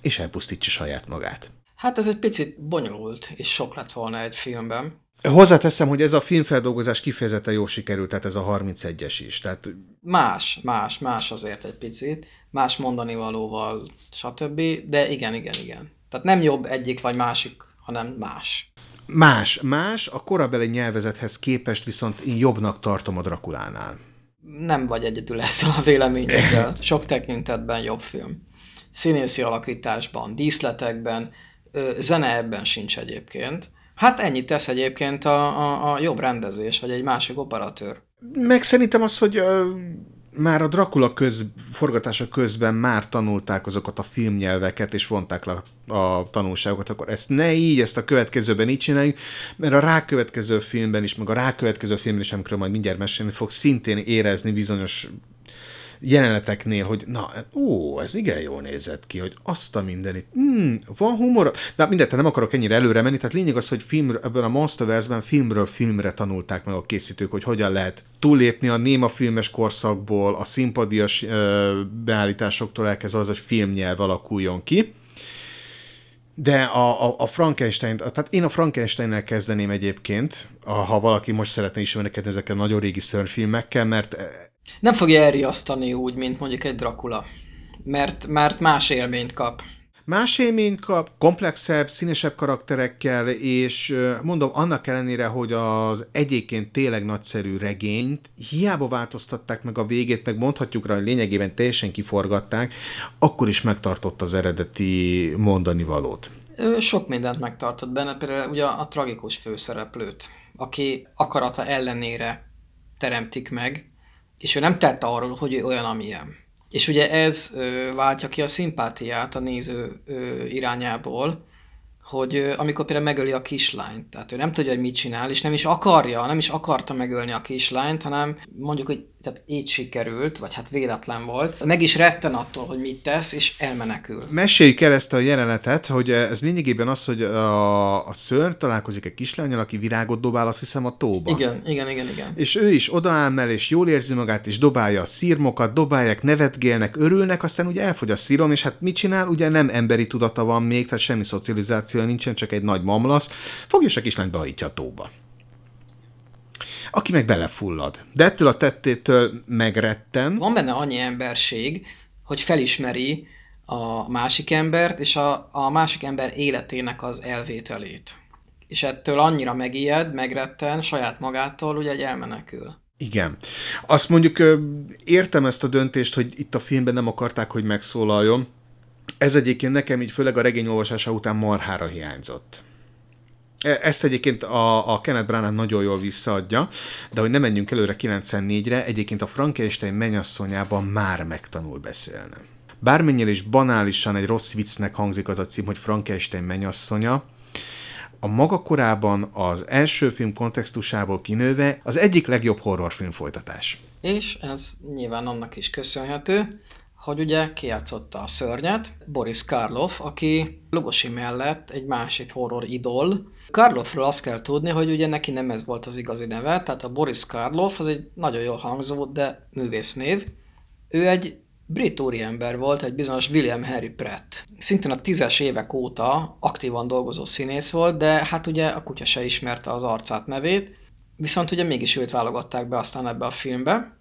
és elpusztítja saját magát. Hát ez egy picit bonyolult, és sok lett volna egy filmben. Hozzáteszem, hogy ez a filmfeldolgozás kifejezetten jól sikerült, tehát ez a harmincegyes is. Tehát... Más, más, más azért egy picit, más mondani valóval, stb., de igen, igen, igen. Tehát nem jobb egyik vagy másik, hanem más. Más, más, a korabeli nyelvezethez képest viszont én jobbnak tartom a Drakulánál. Nem vagy egyedül ezzel a véleményeddel. Sok tekintetben jobb film. Színészi alakításban, díszletekben, zene ebben sincs egyébként. Hát ennyit tesz egyébként a, a, a jobb rendezés, vagy egy másik operatőr. Meg szerintem az, hogy már a Drakula köz, forgatása közben már tanulták azokat a filmnyelveket, és vonták le a tanulságokat, akkor ezt ne így, ezt a következőben így csináljuk, mert a rákövetkező filmben is, meg a rákövetkező filmben is, amikor majd mindjárt mesélni fog, szintén érezni bizonyos jeleneteknél, hogy na, ó, ez igen jól nézett ki, hogy azt a mindenit, mm, van humor, de mindent nem akarok ennyire előre menni, tehát lényeg az, hogy film, ebben a Monsterverse-ben filmről filmre tanulták meg a készítők, hogy hogyan lehet túllépni a némafilmes korszakból, a színpadias ö, beállításoktól elkezd az, hogy filmnyelv alakuljon ki. De a, a, a Frankenstein, tehát én a Frankensteinnel kezdeném egyébként, ha valaki most szeretne ismerkedni ezekkel nagyon régi szörnyfilmekkel, mert nem fogja elriasztani úgy, mint mondjuk egy Drakula, mert, mert más élményt kap. Más élményt kap, komplexebb, színesebb karakterekkel, és mondom, annak ellenére, hogy az egyébként tényleg nagyszerű regényt hiába változtatták meg a végét, meg mondhatjuk rá, hogy lényegében teljesen kiforgatták, akkor is megtartott az eredeti mondani valót. Sok mindent megtartott benne, például ugye a tragikus főszereplőt, aki akarata ellenére teremtik meg, és ő nem tett arról, hogy ő olyan, amilyen. És ugye ez ö, váltja ki a szimpátiát a néző ö, irányából, hogy ö, amikor például megöli a kislányt, tehát ő nem tudja, hogy mit csinál, és nem is akarja, nem is akarta megölni a kislányt, hanem mondjuk, hogy tehát így sikerült, vagy hát véletlen volt, meg is retten attól, hogy mit tesz, és elmenekül. Meséljük el ezt a jelenetet, hogy ez lényegében az, hogy a, a szörny találkozik egy kislánnyal, aki virágot dobál, azt hiszem, a tóba. Igen, igen, igen, igen. És ő is odaáll el, és jól érzi magát, és dobálja a szirmokat, dobálják, nevetgélnek, örülnek, aztán ugye elfogy a szírom, és hát mit csinál? Ugye nem emberi tudata van még, tehát semmi szocializáció nincsen, csak egy nagy mamlasz. Fogja, és a kislányt behajtja a tóba. Aki meg belefullad. De ettől a tettétől megretten. Van benne annyi emberség, hogy felismeri a másik embert, és a, a másik ember életének az elvételét. És ettől annyira megijed, megretten saját magától, ugye, hogy elmenekül. Igen. Azt mondjuk értem ezt a döntést, hogy itt a filmben nem akarták, hogy megszólaljon. Ez egyébként nekem így főleg a regény olvasása után marhára hiányzott. Ezt egyébként a, a Kenneth Branagh nagyon jól visszaadja, de hogy ne menjünk előre kilencvennégyre, egyébként a Frankenstein menyasszonyában már megtanul beszélni. Bármennyire is banálisan egy rossz viccnek hangzik az a cím, hogy Frankenstein menyasszonya, a maga korában az első film kontextusából kinőve az egyik legjobb horrorfilm folytatás. És ez nyilván annak is köszönhető, hogy ugye kijátszotta a szörnyet, Boris Karloff, aki Lugosi mellett egy másik horror idol. Karloffról azt kell tudni, hogy ugye neki nem ez volt az igazi neve, tehát a Boris Karloff az egy nagyon jól hangzó, de művésznév. Ő egy brit úriember volt, egy bizonyos William Henry Pratt. Szintén a tízes évek óta aktívan dolgozó színész volt, de hát ugye a kutya se ismerte az arcát, nevét, viszont ugye mégis őt válogatták be aztán ebbe a filmbe.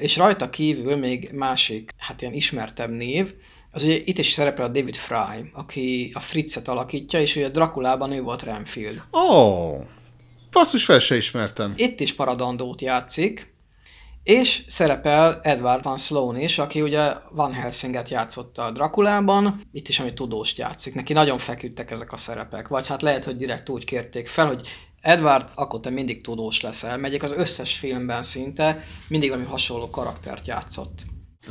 És rajta kívül még másik, hát ilyen ismertebb név, az ugye itt is szerepel a David Fry, aki a Fritzet alakítja, és ugye Drakulában ő volt Renfield. Ó, oh, basszus, fel se ismertem. Itt is paradandót játszik, és szerepel Edward Van Sloan is, aki ugye Van Helsinget játszotta a Drakulában, itt is ami tudóst játszik. Neki nagyon feküdtek ezek a szerepek, vagy hát lehet, hogy direkt úgy kérték fel, hogy Edward, akkor te mindig tudós leszel. Megyek az összes filmben szinte, mindig valami hasonló karaktert játszott.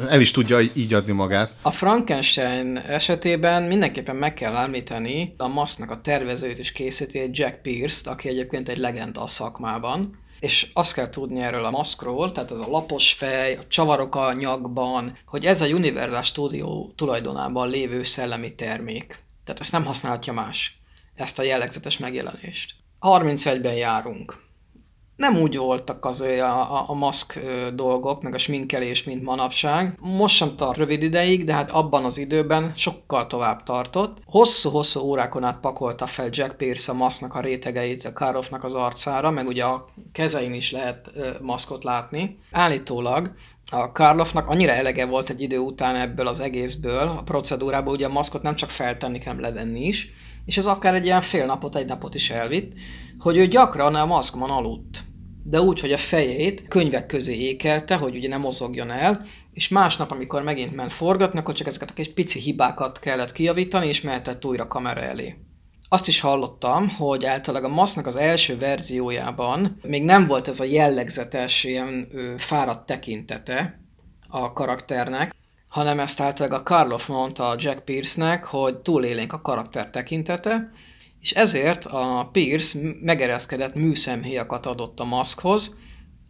El is tudja így adni magát. A Frankenstein esetében mindenképpen meg kell említeni, a maszknak a tervezőjét is készíti, Jack Pierce-t, aki egyébként egy legenda a szakmában. És azt kell tudni erről a maszkról, tehát ez a lapos fej, a csavarok a nyakban, hogy ez a Universal Studios tulajdonában lévő szellemi termék. Tehát ezt nem használhatja más, ezt a jellegzetes megjelenést. harmincegyben járunk. Nem úgy voltak az a, a, a maszk dolgok, meg a sminkelés, mint manapság. Most sem tart rövid ideig, de hát abban az időben sokkal tovább tartott. Hosszú-hosszú órákon át pakolta fel Jack Pierce a maszknak a rétegeit a Karloffnak az arcára, meg ugye a kezein is lehet maszkot látni. Állítólag a Karloffnak annyira elege volt egy idő után ebből az egészből, a procedúrából, ugye a maszkot nem csak feltenni, hanem levenni is, és ez akár egy ilyen fél napot, egy napot is elvitt, hogy ő gyakran a maszkban aludt, de úgy, hogy a fejét könyvek közé ékelte, hogy ugye nem mozogjon el, és másnap, amikor megint ment forgatni, akkor csak ezeket a kis pici hibákat kellett kijavítani, és mehetett újra kamera elé. Azt is hallottam, hogy általában a masznak az első verziójában még nem volt ez a jellegzetes, ilyen ö, fáradt tekintete a karakternek, hanem ezt általában a Karloff mondta a Jack Pierce-nek, hogy túlélénk a karakter tekintete, és ezért a Pierce megereszkedett műszemhéjakat adott a maszkhoz,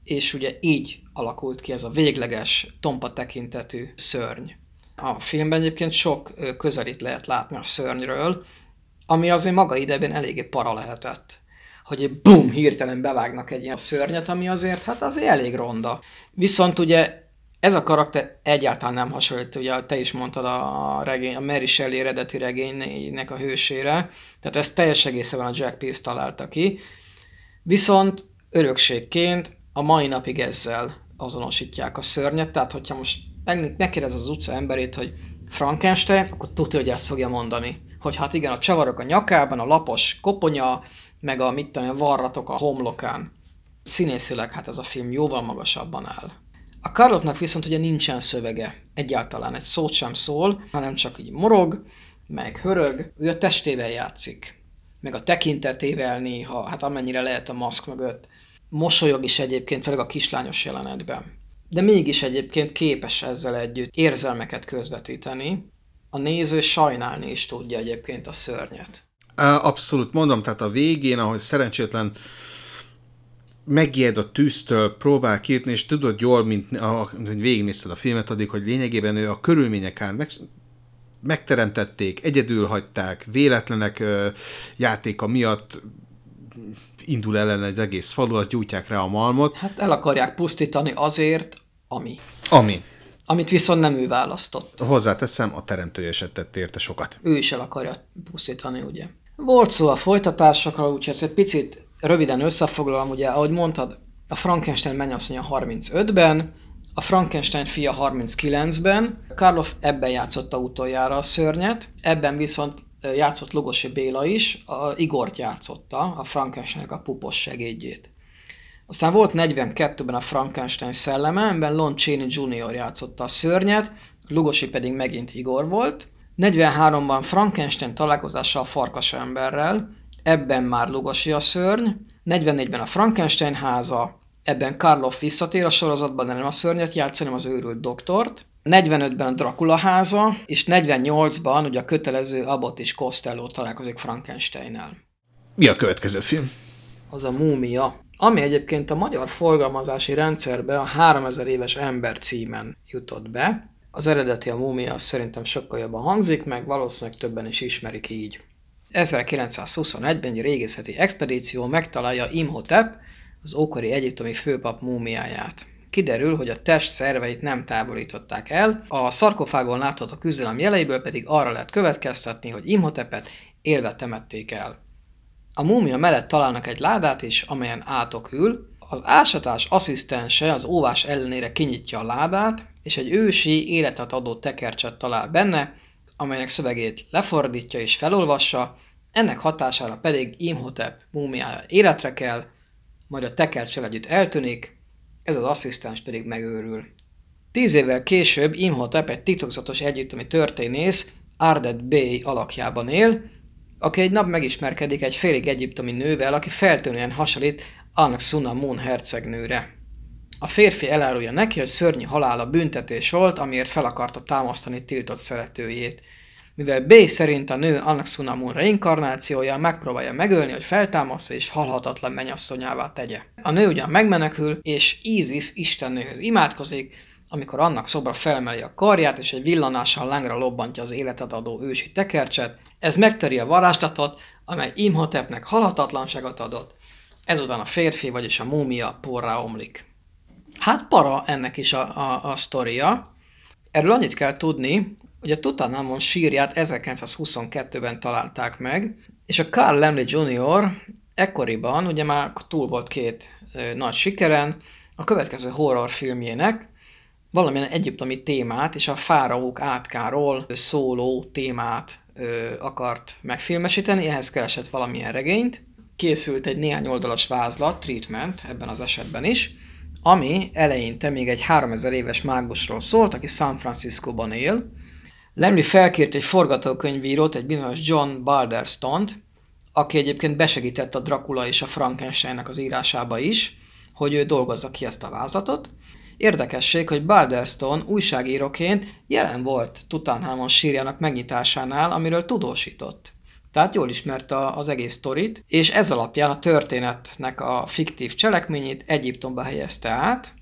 és ugye így alakult ki ez a végleges, tompa tekintetű szörny. A filmben egyébként sok közelít lehet látni a szörnyről, ami azért maga idejében eléggé para lehetett. Hogy bum, hirtelen bevágnak egy ilyen szörnyet, ami azért, hát azért elég ronda. Viszont ugye ez a karakter egyáltalán nem hasonlít, ugye te is mondtad a, regény, a Mary Shelley eredeti regénynek a hősére, tehát ezt teljes egészében a Jack Pierce találta ki. Viszont örökségként a mai napig ezzel azonosítják a szörnyet, tehát hogyha most megkérdez az utca emberét, hogy Frankenstein, akkor tudja, hogy ezt fogja mondani. Hogy hát igen, a csavarok a nyakában, a lapos koponya, meg a mit tudom, varratok a homlokán. Színészileg hát ez a film jóval magasabban áll. A Karloffnak viszont ugye nincsen szövege, egyáltalán egy szót sem szól, hanem csak így morog, meg hörög, ő a testével játszik, meg a tekintetével néha, hát amennyire lehet a maszk mögött. Mosolyog is egyébként, főleg a kislányos jelenetben. De mégis egyébként képes ezzel együtt érzelmeket közvetíteni. A néző sajnálni is tudja egyébként a szörnyet. Abszolút, mondom, tehát a végén, ahogy szerencsétlen megijed a tűztől, próbál kiütni, és tudod jól, mint a, hogy végignézted a filmet addig, hogy lényegében ő a körülmények áll, meg, megteremtették, egyedül hagyták, véletlenek ö, játéka miatt indul ellen egy egész falu, azt gyújtják rá a malmot. Hát el akarják pusztítani azért, ami. Ami. Amit viszont nem ő választott. Hozzáteszem, a teremtője se tett érte sokat. Ő is el akarja pusztítani, ugye. Volt szó a folytatásokról, úgyhogy ezt egy picit röviden összefoglalom, ugye, ahogy mondtad, a Frankenstein menyasszonya harmincötben, a Frankenstein fia harminckilencben, Karloff ebben játszotta utoljára a szörnyet, ebben viszont játszott Lugosi Béla is, a Igort játszotta, a Frankensteinnek a pupos segédjét. Aztán volt negyvenkettőben a Frankenstein szelleme, amiben Lon Chaney junior játszotta a szörnyet, Lugosi pedig megint Igor volt. negyvenháromban Frankenstein találkozása a farkas emberrel, ebben már Lugosi a szörny. negyvennégyben a Frankenstein háza, ebben Karloff visszatér a sorozatban, de nem a szörnyet játszani, hanem az őrült doktort. negyvenötben a Drakula háza, és negyvennyolcban ugye a kötelező Abbot és Costello találkozik Frankensteinnel. Mi a következő film? Az a Múmia, ami egyébként a magyar forgalmazási rendszerbe a háromezer éves ember címen jutott be. Az eredeti a Múmia szerintem sokkal jobban hangzik, meg valószínűleg többen is ismerik így. ezerkilencszázhuszonegyben egy régészeti expedíció megtalálja Imhotep, az ókori egyiptomi főpap múmiáját. Kiderül, hogy a test szerveit nem távolították el, a szarkofágon látható küzdelem jeleiből pedig arra lehet következtetni, hogy Imhotepet élve temették el. A múmia mellett találnak egy ládát is, amelyen átok ül. Az ásatás asszisztense az óvás ellenére kinyitja a ládát, és egy ősi, életet adó tekercset talál benne, amelynek szövegét lefordítja és felolvassa, ennek hatására pedig Imhotep múmiája életre kell, majd a tekercsel együtt eltűnik, ez az asszisztens pedig megőrül. Tíz évvel később Imhotep egy titokzatos egyiptomi történész, Ardeth Bay alakjában él, aki egy nap megismerkedik egy félig egyiptomi nővel, aki feltűnően hasonlít Anxuna Moon hercegnőre. A férfi elárulja neki, hogy szörnyű halála büntetés volt, amiért fel akarta támasztani tiltott szeretőjét. Mivel B szerint a nő Anxuna Moon reinkarnációja, megpróbálja megölni, hogy feltámaszta és halhatatlan menyasszonyává tegye. A nő ugyan megmenekül, és Ízisz istennőhöz imádkozik, amikor annak szobra felemeli a karját, és egy villanással lángra lobbantja az életet adó ősi tekercset, ez megtöri a varázslatot, amely Imhotepnek halhatatlanságot adott. Ezután a férfi, vagyis a múmia porrá omlik. Hát para ennek is a, a, a sztoria. Erről annyit kell tudni, hogy a Tutanhamon sírját ezerkilencszázhuszonkettőben találták meg, és a Carl Laemmle junior ekkoriban, ugye már túl volt két ö, nagy sikeren, a következő horrorfilmjének valamilyen egyiptomi témát és a fáraók átkáról szóló témát ö, akart megfilmesíteni, ehhez keresett valamilyen regényt. Készült egy néhány oldalas vázlat, treatment ebben az esetben is, ami eleinte még egy háromezer éves mágusról szólt, aki San Franciscoban él. Laemmle felkért egy forgatókönyvírót, egy bizonyos John Balderstone-t, aki egyébként besegített a Drakula és a Frankensteinnek az írásába is, hogy ő dolgozza ki ezt a vázlatot. Érdekesség, hogy Balderstone újságíróként jelen volt Tutankhamon sírjának megnyitásánál, amiről tudósított. Tehát jól ismerte az egész sztorit, és ez alapján a történetnek a fiktív cselekményét Egyiptomba helyezte át,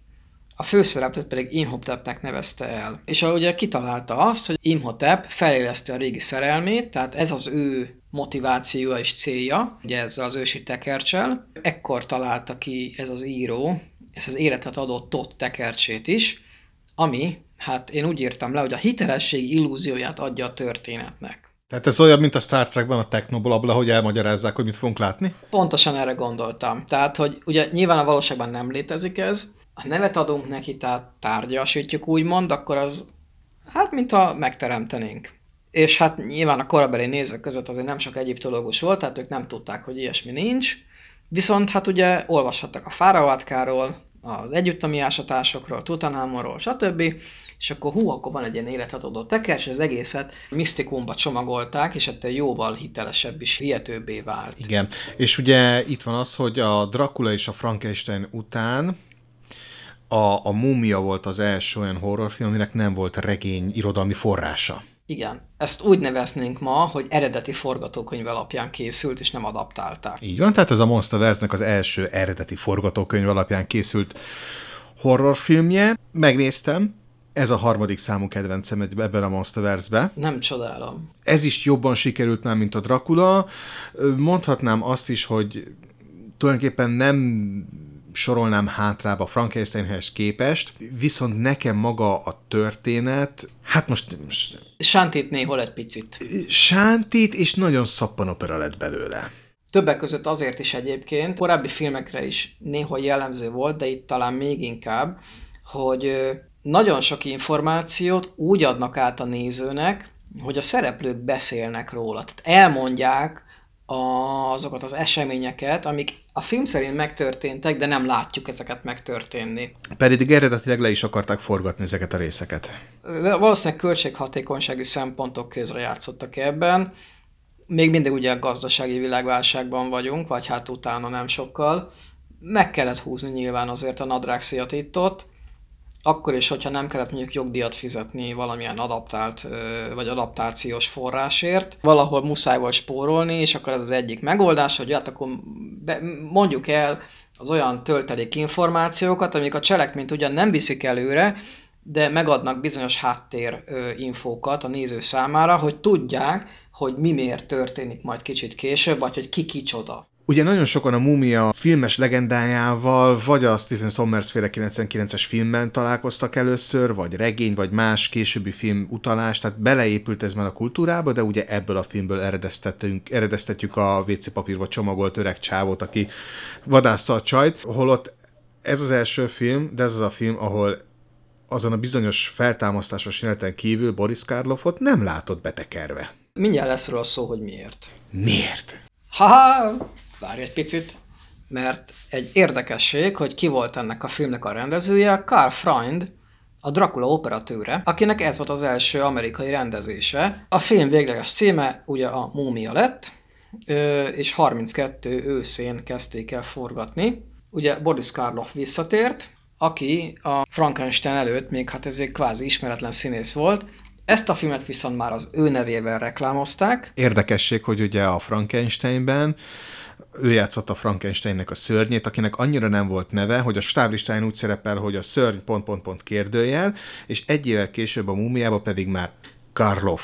a főszereplőt pedig Imhotepnek nevezte el. És ugye kitalálta azt, hogy Imhotep feléleszti a régi szerelmét, tehát ez az ő motivációja és célja, ugye ezzel az ősi tekercsel. Ekkor találta ki ez az író, ez az életet adó Thoth tekercsét is, ami, hát én úgy írtam le, hogy a hitelesség illúzióját adja a történetnek. Tehát ez olyan, mint a Star Trekben a technoblabla, hogy elmagyarázzák, hogy mit fogunk látni? Pontosan erre gondoltam. Tehát, hogy ugye nyilván a valóságban nem létezik ez, ha nevet adunk neki, tehát tárgyasítjuk úgymond, akkor az, hát mintha megteremtenénk. És hát nyilván a korabeli nézők között azért nem sok egyiptológus volt, tehát ők nem tudták, hogy ilyesmi nincs. Viszont hát ugye olvashattak a fáraóátkáról, az egyiptomi ásatásokról, Tutanhamonról, stb., és akkor hú, akkor van egy ilyen élethatodó tekercs, és az egészet misztikumba csomagolták, és ettől jóval hitelesebb is, hihetőbbé vált. Igen, és ugye itt van az, hogy a Drakula és a Frankenstein után a, a Múmia volt az első olyan horrorfilm, aminek nem volt regény irodalmi forrása. Igen, ezt úgy neveznénk ma, hogy eredeti forgatókönyv alapján készült, és nem adaptálták. Így van, tehát ez a Monsterverse-nek az első eredeti forgatókönyv alapján készült horrorfilmje. Megnéztem, ez a harmadik számú kedvencem ebben a Monsterverse-ben. Nem csodálom. Ez is jobban sikerült már, mint a Drakula. Mondhatnám azt is, hogy tulajdonképpen nem sorolnám hátrába Frankensteinhez képest, viszont nekem maga a történet, hát most... most sántít néhol egy picit. Sántít, és nagyon szappanopera lett belőle. Többek között azért is egyébként, korábbi filmekre is néhol jellemző volt, de itt talán még inkább, hogy nagyon sok információt úgy adnak át a nézőnek, hogy a szereplők beszélnek róla. Tehát elmondják azokat az eseményeket, amik a film szerint megtörténtek, de nem látjuk ezeket megtörténni. Pedig eredetileg le is akarták forgatni ezeket a részeket. Valószínűleg költséghatékonysági szempontok közre játszottak ebben. Még mindig ugye a gazdasági világválságban vagyunk, vagy hát utána nem sokkal. Meg kellett húzni nyilván azért a nadrágszíjatítót, akkor is, hogyha nem kellett mondjuk jogdíjat fizetni valamilyen adaptált vagy adaptációs forrásért, valahol muszáj volt spórolni, és akkor ez az egyik megoldás, hogy hát akkor be, mondjuk el az olyan töltelék információkat, amik a cselekményt ugyan nem viszik előre, de megadnak bizonyos háttérinfókat a néző számára, hogy tudják, hogy mi miért történik majd kicsit később, vagy hogy ki kicsoda. Ugye nagyon sokan a Múmia filmes legendájával, vagy a Stephen Sommers-féle kilencvenkilences filmben találkoztak először, vagy regény, vagy más későbbi film utalás, tehát beleépült ez már a kultúrába, de ugye ebből a filmből eredeztetjük a vé cé papírba csomagolt öreg csávót, aki vadászta a csajt, holott ez az első film, de ez az a film, ahol azon a bizonyos feltámasztásos jeleneten kívül Boris Karloffot nem látott betekerve. Mindjárt lesz róla szó, hogy miért. Miért? Ha-ha! Várj egy picit, mert egy érdekesség, hogy ki volt ennek a filmnek a rendezője, Carl Freund, a Drakula operatőre, akinek ez volt az első amerikai rendezése. A film végleges címe ugye a Múmia lett, és harminckettő őszén kezdték el forgatni. Ugye Boris Karloff visszatért, aki a Frankenstein előtt még hát ezért kvázi ismeretlen színész volt. Ezt a filmet viszont már az ő nevével reklámozták. Érdekesség, hogy ugye a Frankensteinben ő játszott a Frankensteinnek a szörnyét, akinek annyira nem volt neve, hogy a stáblistáján úgy szerepel, hogy a szörny pont-pont-pont kérdőjel, és egy évvel később a Múmiában pedig már Karloff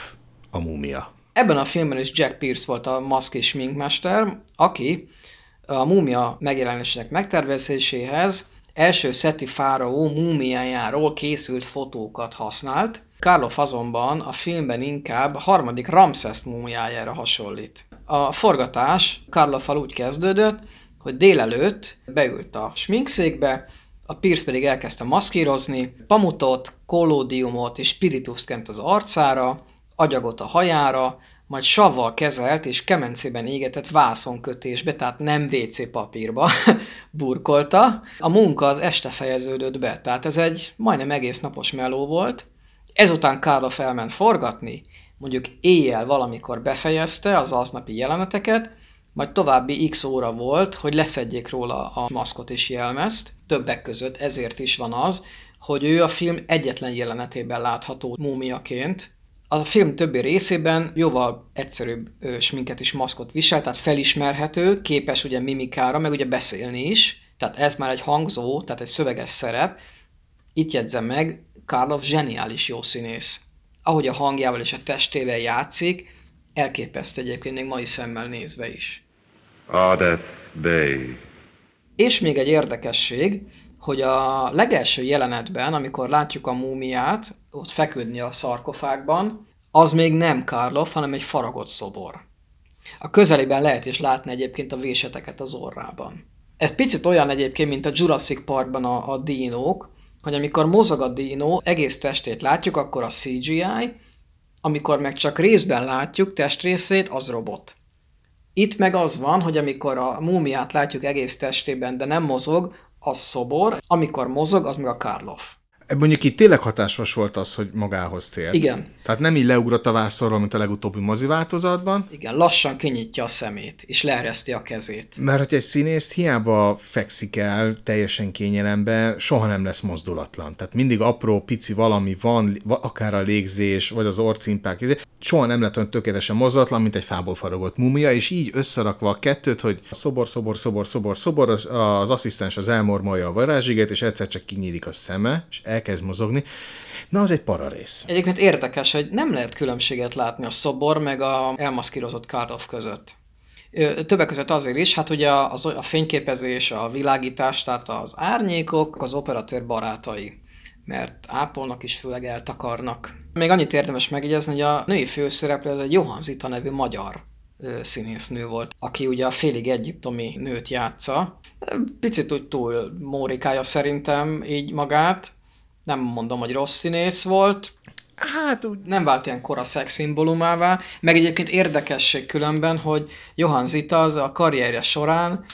a Múmia. Ebben a filmben is Jack Pierce volt a maszk és sminkmester, aki a Múmia megjelenésének megtervezéséhez első szeti fáraó múmiájáról készült fotókat használt. Karloff azonban a filmben inkább harmadik Ramszesz múmiájára hasonlít. A forgatás Karloffal úgy kezdődött, hogy délelőtt beült a sminkszékbe, a Pierce pedig elkezdte maszkírozni, pamutot, kollódiumot és spirituszt kent az arcára, agyagot a hajára, majd savval kezelt és kemencében égetett vászonkötésbe, tehát nem vé cé papírba burkolta. A munka az este fejeződött be, tehát ez egy majdnem egész napos meló volt. Ezután Karloff elment forgatni, mondjuk éjjel valamikor befejezte az aznapi jeleneteket, majd további x óra volt, hogy leszedjék róla a maszkot és jelmezt. Többek között ezért is van az, hogy ő a film egyetlen jelenetében látható múmiaként. A film többi részében jóval egyszerűbb sminket és maszkot visel, tehát felismerhető, képes ugye mimikára, meg ugye beszélni is. Tehát ez már egy hangzó, tehát egy szöveges szerep. Itt jegyzem meg, Karloff zseniális jó színész. Ahogy a hangjával és a testével játszik, elképesztő egyébként még mai szemmel nézve is. Ardeth Bay. És még egy érdekesség, hogy a legelső jelenetben, amikor látjuk a múmiát, ott feküdni a szarkofágban, az még nem Karloff, hanem egy faragott szobor. A közelében lehet is látni egyébként a véseteket az orrában. Ez picit olyan egyébként, mint a Jurassic Parkban a, a dínók, hogy amikor mozog a dínó, egész testét látjuk, akkor a cé gé i, amikor meg csak részben látjuk testrészét, az robot. Itt meg az van, hogy amikor a múmiát látjuk egész testében, de nem mozog, az szobor, amikor mozog, az meg a Karloff. Mondjuk itt tényleg hatásos volt az, hogy magához tér. Igen. Tehát nem így leugrott a vászorról, mint a legutóbbi mozi változatban. Igen, lassan kinyitja a szemét, és leereszti a kezét. Mert hogy egy színészt hiába fekszik el teljesen kényelembe, soha nem lesz mozdulatlan. Tehát mindig apró, pici valami van, akár a légzés, vagy az orrcimpák, soha nem lett olyan tökéletesen mozdulatlan, mint egy fából faragott múmia, és így összerakva a kettőt, hogy a szobor, szobor, szobor, szobor, szobor, az, az asszisztens az elmormolja a varázsigét, és egyszer csak kinyílik a szeme, és elkezd mozogni. Na, az egy para rész. Egyébként érdekes, hogy nem lehet különbséget látni a szobor meg a elmaszkírozott Karloff között. Többek között azért is, hát ugye a, a fényképezés, a világítás, tehát az árnyékok, az operatőr barátai, mert ápolnak is, főleg eltakarnak. Még annyit érdemes megjegyezni, hogy a női főszereplő az egy Johann Zita nevű magyar színésznő volt, aki ugye a félig egyiptomi nőt játsza. Picit úgy túl mórikája szerintem így magát. Nem mondom, hogy rossz színész volt. Hát úgy nem vált ilyen kora szex szimbólumává. Meg egyébként érdekesség különben, hogy Johann Zita az a karrierje során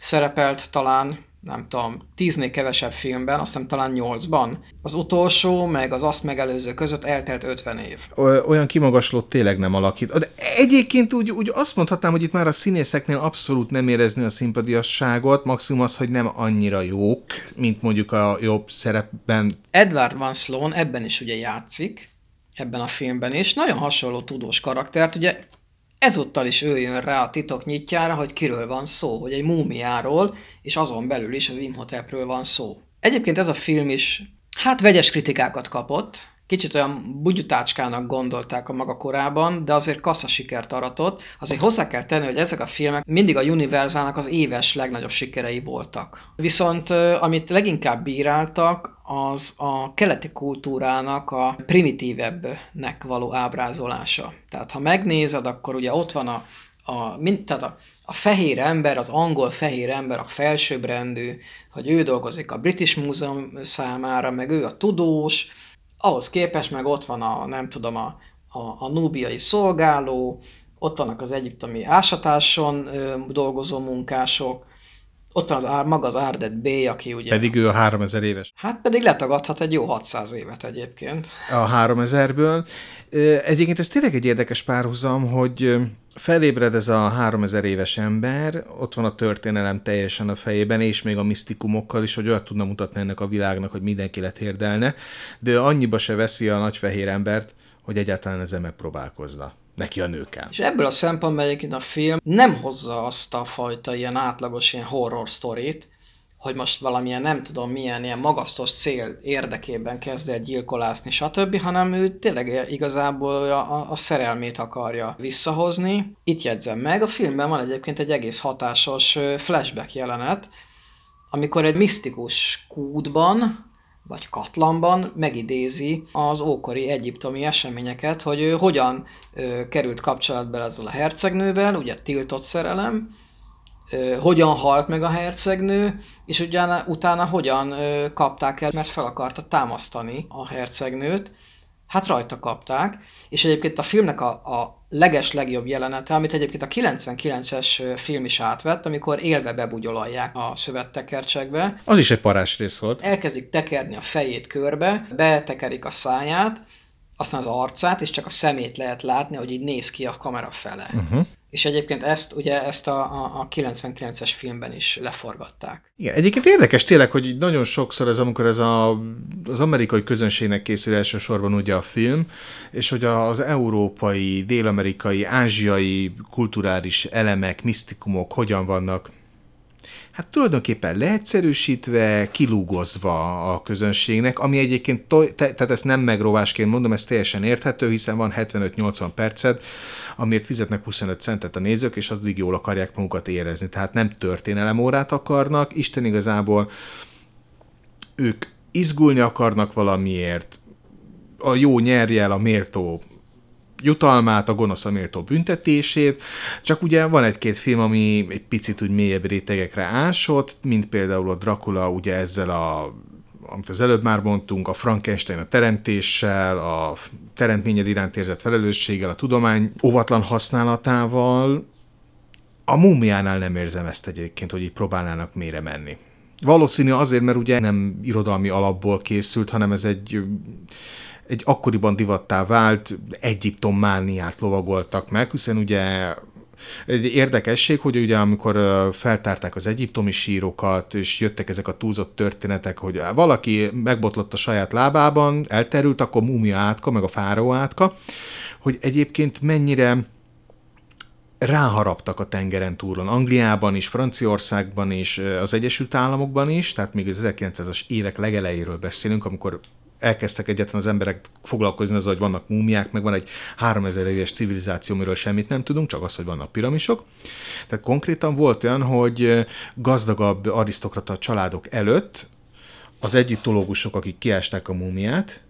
szerepelt talán, nem tudom, tíznél kevesebb filmben, azt hiszem talán nyolcban. Az utolsó, meg az azt megelőző között eltelt ötven év. Olyan kimagaslott tényleg nem alakít. De egyébként úgy, úgy azt mondhatnám, hogy itt már a színészeknél abszolút nem érezni a szimpatiasságot, maximum az, hogy nem annyira jók, mint mondjuk a jobb szerepben. Edward Van Sloan ebben is ugye játszik, ebben a filmben is, nagyon hasonló tudós karaktert, ugye ezúttal is ő jön rá a titok nyitjára, hogy kiről van szó, hogy egy múmiáról, és azon belül is az Imhotepről van szó. Egyébként ez a film is, hát vegyes kritikákat kapott, kicsit olyan bugyutácskának gondolták a maga korában, de azért kassza sikert aratott. Azért hozzá kell tenni, hogy ezek a filmek mindig a Universalnak az éves legnagyobb sikerei voltak. Viszont amit leginkább bíráltak, az a keleti kultúrának a primitívebbnek való ábrázolása. Tehát ha megnézed, akkor ugye ott van a, a, mind, tehát a, a fehér ember, az angol fehér ember, a felsőbbrendű, hogy ő dolgozik a British Museum számára, meg ő a tudós, ahhoz képest meg ott van a, nem tudom, a, a, a núbiai szolgáló, ott vannak az egyiptomi ásatáson ö, dolgozó munkások, ott van az, maga az Ardeth Bay, aki ugye... Pedig ő a háromezer éves. Hát pedig letagadhat egy jó hatszáz évet egyébként. A háromezerből. Egyébként ez tényleg egy érdekes párhuzam, hogy felébred ez a háromezer éves ember, ott van a történelem teljesen a fejében, és még a misztikumokkal is, hogy olyat tudna mutatni ennek a világnak, hogy mindenki letérdelne, de annyiba se veszi a nagy fehér embert, hogy egyáltalán ezzel megpróbálkozna neki a nőkkel. És ebből a szempontból egyébként a film nem hozza azt a fajta ilyen átlagos ilyen horror sztorit, hogy most valamilyen nem tudom milyen ilyen magasztos cél érdekében kezd el gyilkolászni, stb., hanem ő tényleg igazából a, a szerelmét akarja visszahozni. Itt jegyzem meg, a filmben van egyébként egy egész hatásos flashback jelenet, amikor egy misztikus kútban, vagy katlanban megidézi az ókori egyiptomi eseményeket, hogy ő hogyan ö, került kapcsolatba ezzel a hercegnővel, ugye tiltott szerelem, ö, hogyan halt meg a hercegnő, és ugyan, utána hogyan ö, kapták el, mert fel akarta támasztani a hercegnőt. Hát rajta kapták, és egyébként a filmnek a, a leges-legjobb jelenete, amit egyébként a kilencvenkilences film is átvett, amikor élve bebugyolalják a szövet tekercsekbe. Az is egy parás rész volt. Elkezdik tekerni a fejét körbe, betekerik a száját, aztán az arcát, és csak a szemét lehet látni, hogy így néz ki a kamera fele. Uh-huh. És egyébként ezt, ugye ezt a, a, a kilencvenkilences filmben is leforgatták. Igen, egyébként érdekes tényleg, hogy nagyon sokszor ez, amikor ez a, az amerikai közönségnek készül elsősorban ugye a film, és hogy az európai, dél-amerikai, ázsiai kulturális elemek, misztikumok hogyan vannak, hát tulajdonképpen leegyszerűsítve, kilúgozva a közönségnek, ami egyébként, toj, te, tehát ezt nem megrovásként mondom, ez teljesen érthető, hiszen van hetvenöt-nyolcvan percet, amiért fizetnek huszonöt centet a nézők, és addig jól akarják magukat érezni. Tehát nem történelemórát akarnak, Isten igazából ők izgulni akarnak valamiért, a jó nyerje el a méltó jutalmát, a gonosz a méltó büntetését, csak ugye van egy-két film, ami egy picit úgy mélyebb rétegekre ásott, mint például a Drakula, ugye ezzel a, amit az előbb már mondtunk, a Frankenstein a teremtéssel, a teremtményed iránt érzett felelősséggel, a tudomány óvatlan használatával. A Múmiánál nem érzem ezt egyébként, hogy így próbálnának mélyre menni. Valószínű azért, mert ugye nem irodalmi alapból készült, hanem ez egy egy akkoriban divattá vált egyiptommániát lovagoltak meg, hiszen ugye egy érdekesség, hogy ugye amikor feltárták az egyiptomi sírokat, és jöttek ezek a túlzott történetek, hogy valaki megbotlott a saját lábában, elterült, akkor múmia átka, meg a fáraó átka, hogy egyébként mennyire ráharaptak a tengeren túlon. Angliában is, Franciaországban is, az Egyesült Államokban is, tehát még az ezerkilencszázas évek legelejéről beszélünk, amikor elkezdtek egyetlen az emberek foglalkozni azzal, hogy vannak múmiák, meg van egy háromezer éves civilizáció, amiről semmit nem tudunk, csak az, hogy vannak piramisok. Tehát konkrétan volt olyan, hogy gazdagabb arisztokrata családok előtt az egyiptológusok, akik kiásták a múmiát,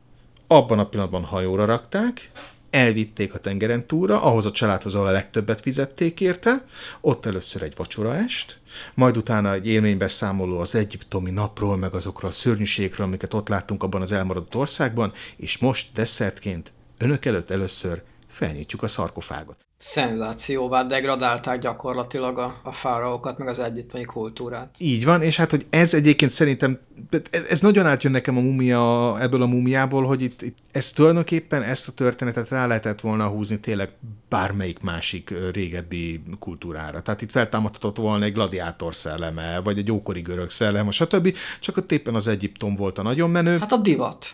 abban a pillanatban hajóra rakták, elvitték a tengeren túlra, ahhoz a családhoz, ahol a legtöbbet fizették érte, ott először egy vacsoraest, majd utána egy élménybeszámoló az egyiptomi napról, meg azokról a szörnyűségről, amiket ott láttunk abban az elmaradott országban, és most desszertként önök előtt először felnyitjuk a szarkofágot. Szenzációvá degradálták gyakorlatilag a, a fáraókat, meg az egyiptomi kultúrát. Így van, és hát, hogy ez egyébként szerintem, ez, ez nagyon átjön nekem a múmia, ebből a múmiából, hogy itt, itt ez tulajdonképpen ezt a történetet rá lehetett volna húzni tényleg bármelyik másik régebbi kultúrára. Tehát itt feltámadhatott volna egy gladiátor szelleme, vagy egy ókori görög szelleme, stb. Csak ott éppen az Egyiptom volt a nagyon menő. Hát a divat.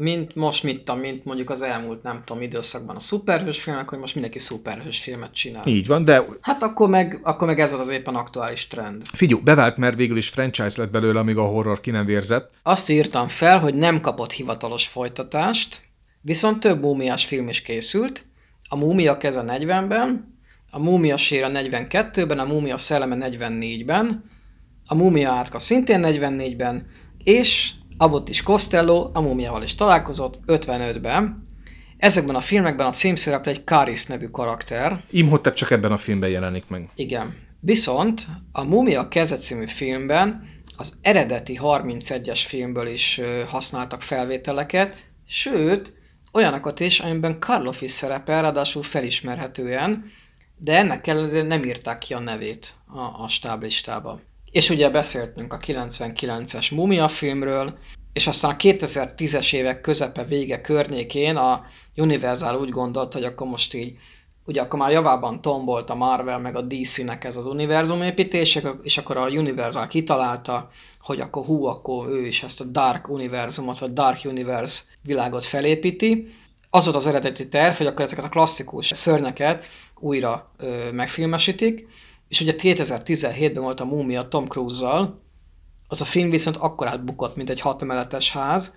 Mint most, mit tudom, mint mondjuk az elmúlt, nem tudom, időszakban a szuperhős filmek, hogy most mindenki szuperhős filmet csinál. Így van, de... Hát akkor meg, akkor meg ez az éppen aktuális trend. Figyelj, bevált, mert végül is franchise lett belőle, amíg a horror ki nem vérzett. Azt írtam fel, hogy nem kapott hivatalos folytatást, viszont több múmiás film is készült. A múmia keze negyvenben, a múmia séra negyvenkettőben, a múmia szelleme negyvennégyben, a múmia átka szintén negyvennégyben, és... Abbot és Costello a múmiával is találkozott ötvenötben. Ezekben a filmekben a címszereplő egy Karis nevű karakter. Imhotep csak ebben a filmben jelenik meg. Igen. Viszont a Múmia keze című filmben az eredeti harmincegyes filmből is használtak felvételeket, sőt, olyanokat is, amiben Karloff is szerepel, ráadásul felismerhetően, de ennek ellenére nem írták ki a nevét a, a stáblistában. És ugye beszéltünk a kilencvenkilences Múmia filmről, és aztán a kétezer-tízes évek közepe vége környékén a Universal úgy gondolt, hogy akkor most így, ugye akkor már javában tombolt a Marvel meg a dé cé-nek ez az univerzum építése, és akkor a Universal kitalálta, hogy akkor hú, akkor ő is ezt a Dark univerzumot, vagy Dark Universe világot felépíti. Az volt az eredeti terv, hogy akkor ezeket a klasszikus szörnyeket újra ö, megfilmesítik, és ugye kétezer-tizenhétben volt a Múmia Tom Cruise-zal, az a film viszont akkorát bukott, mint egy hat emeletes ház,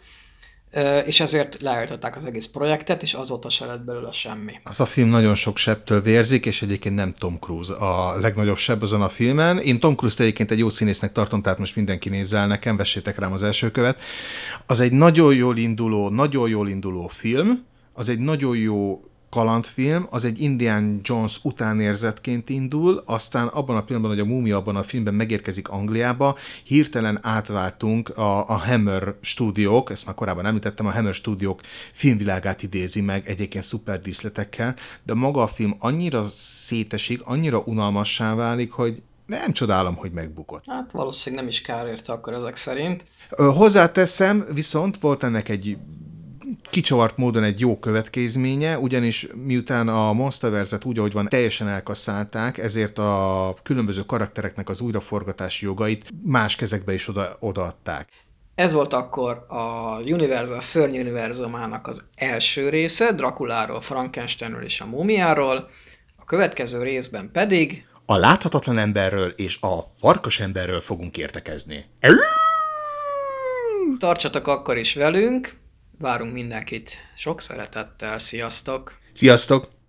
és ezért leállították az egész projektet, és azóta se lett belőle semmi. Az a film nagyon sok sebtől vérzik, és egyébként nem Tom Cruise a legnagyobb seb azon a filmen. Én Tom Cruise-t egyébként egy jó színésznek tartom, tehát most mindenki nézze el nekem, vessétek rám az első követ. Az egy nagyon jól induló, nagyon jól induló film, az egy nagyon jó kalandfilm, az egy Indiana Jones utánérzetként indul, aztán abban a pillanatban, hogy a múmia abban a filmben megérkezik Angliába, hirtelen átváltunk a, a Hammer stúdiók, ezt már korábban említettem, a Hammer stúdiók filmvilágát idézi meg egyébként szuper díszletekkel, de maga a film annyira szétesik, annyira unalmassá válik, hogy nem csodálom, hogy megbukott. Hát valószínűleg nem is kár érte akkor ezek szerint. Hozzáteszem, viszont volt ennek egy kicsavart módon egy jó következménye, ugyanis miután a Monsterverse-et úgy, ahogy van, teljesen elkasszálták, ezért a különböző karaktereknek az újraforgatási jogait más kezekbe is oda, odaadták. Ez volt akkor a Universal, a szörny univerzumának az első része, Drakuláról, Frankensteinről és a múmiáról, a következő részben pedig a láthatatlan emberről és a farkas emberről fogunk értekezni. Tartsatok akkor is velünk, várunk mindenkit sok szeretettel, sziasztok! Sziasztok!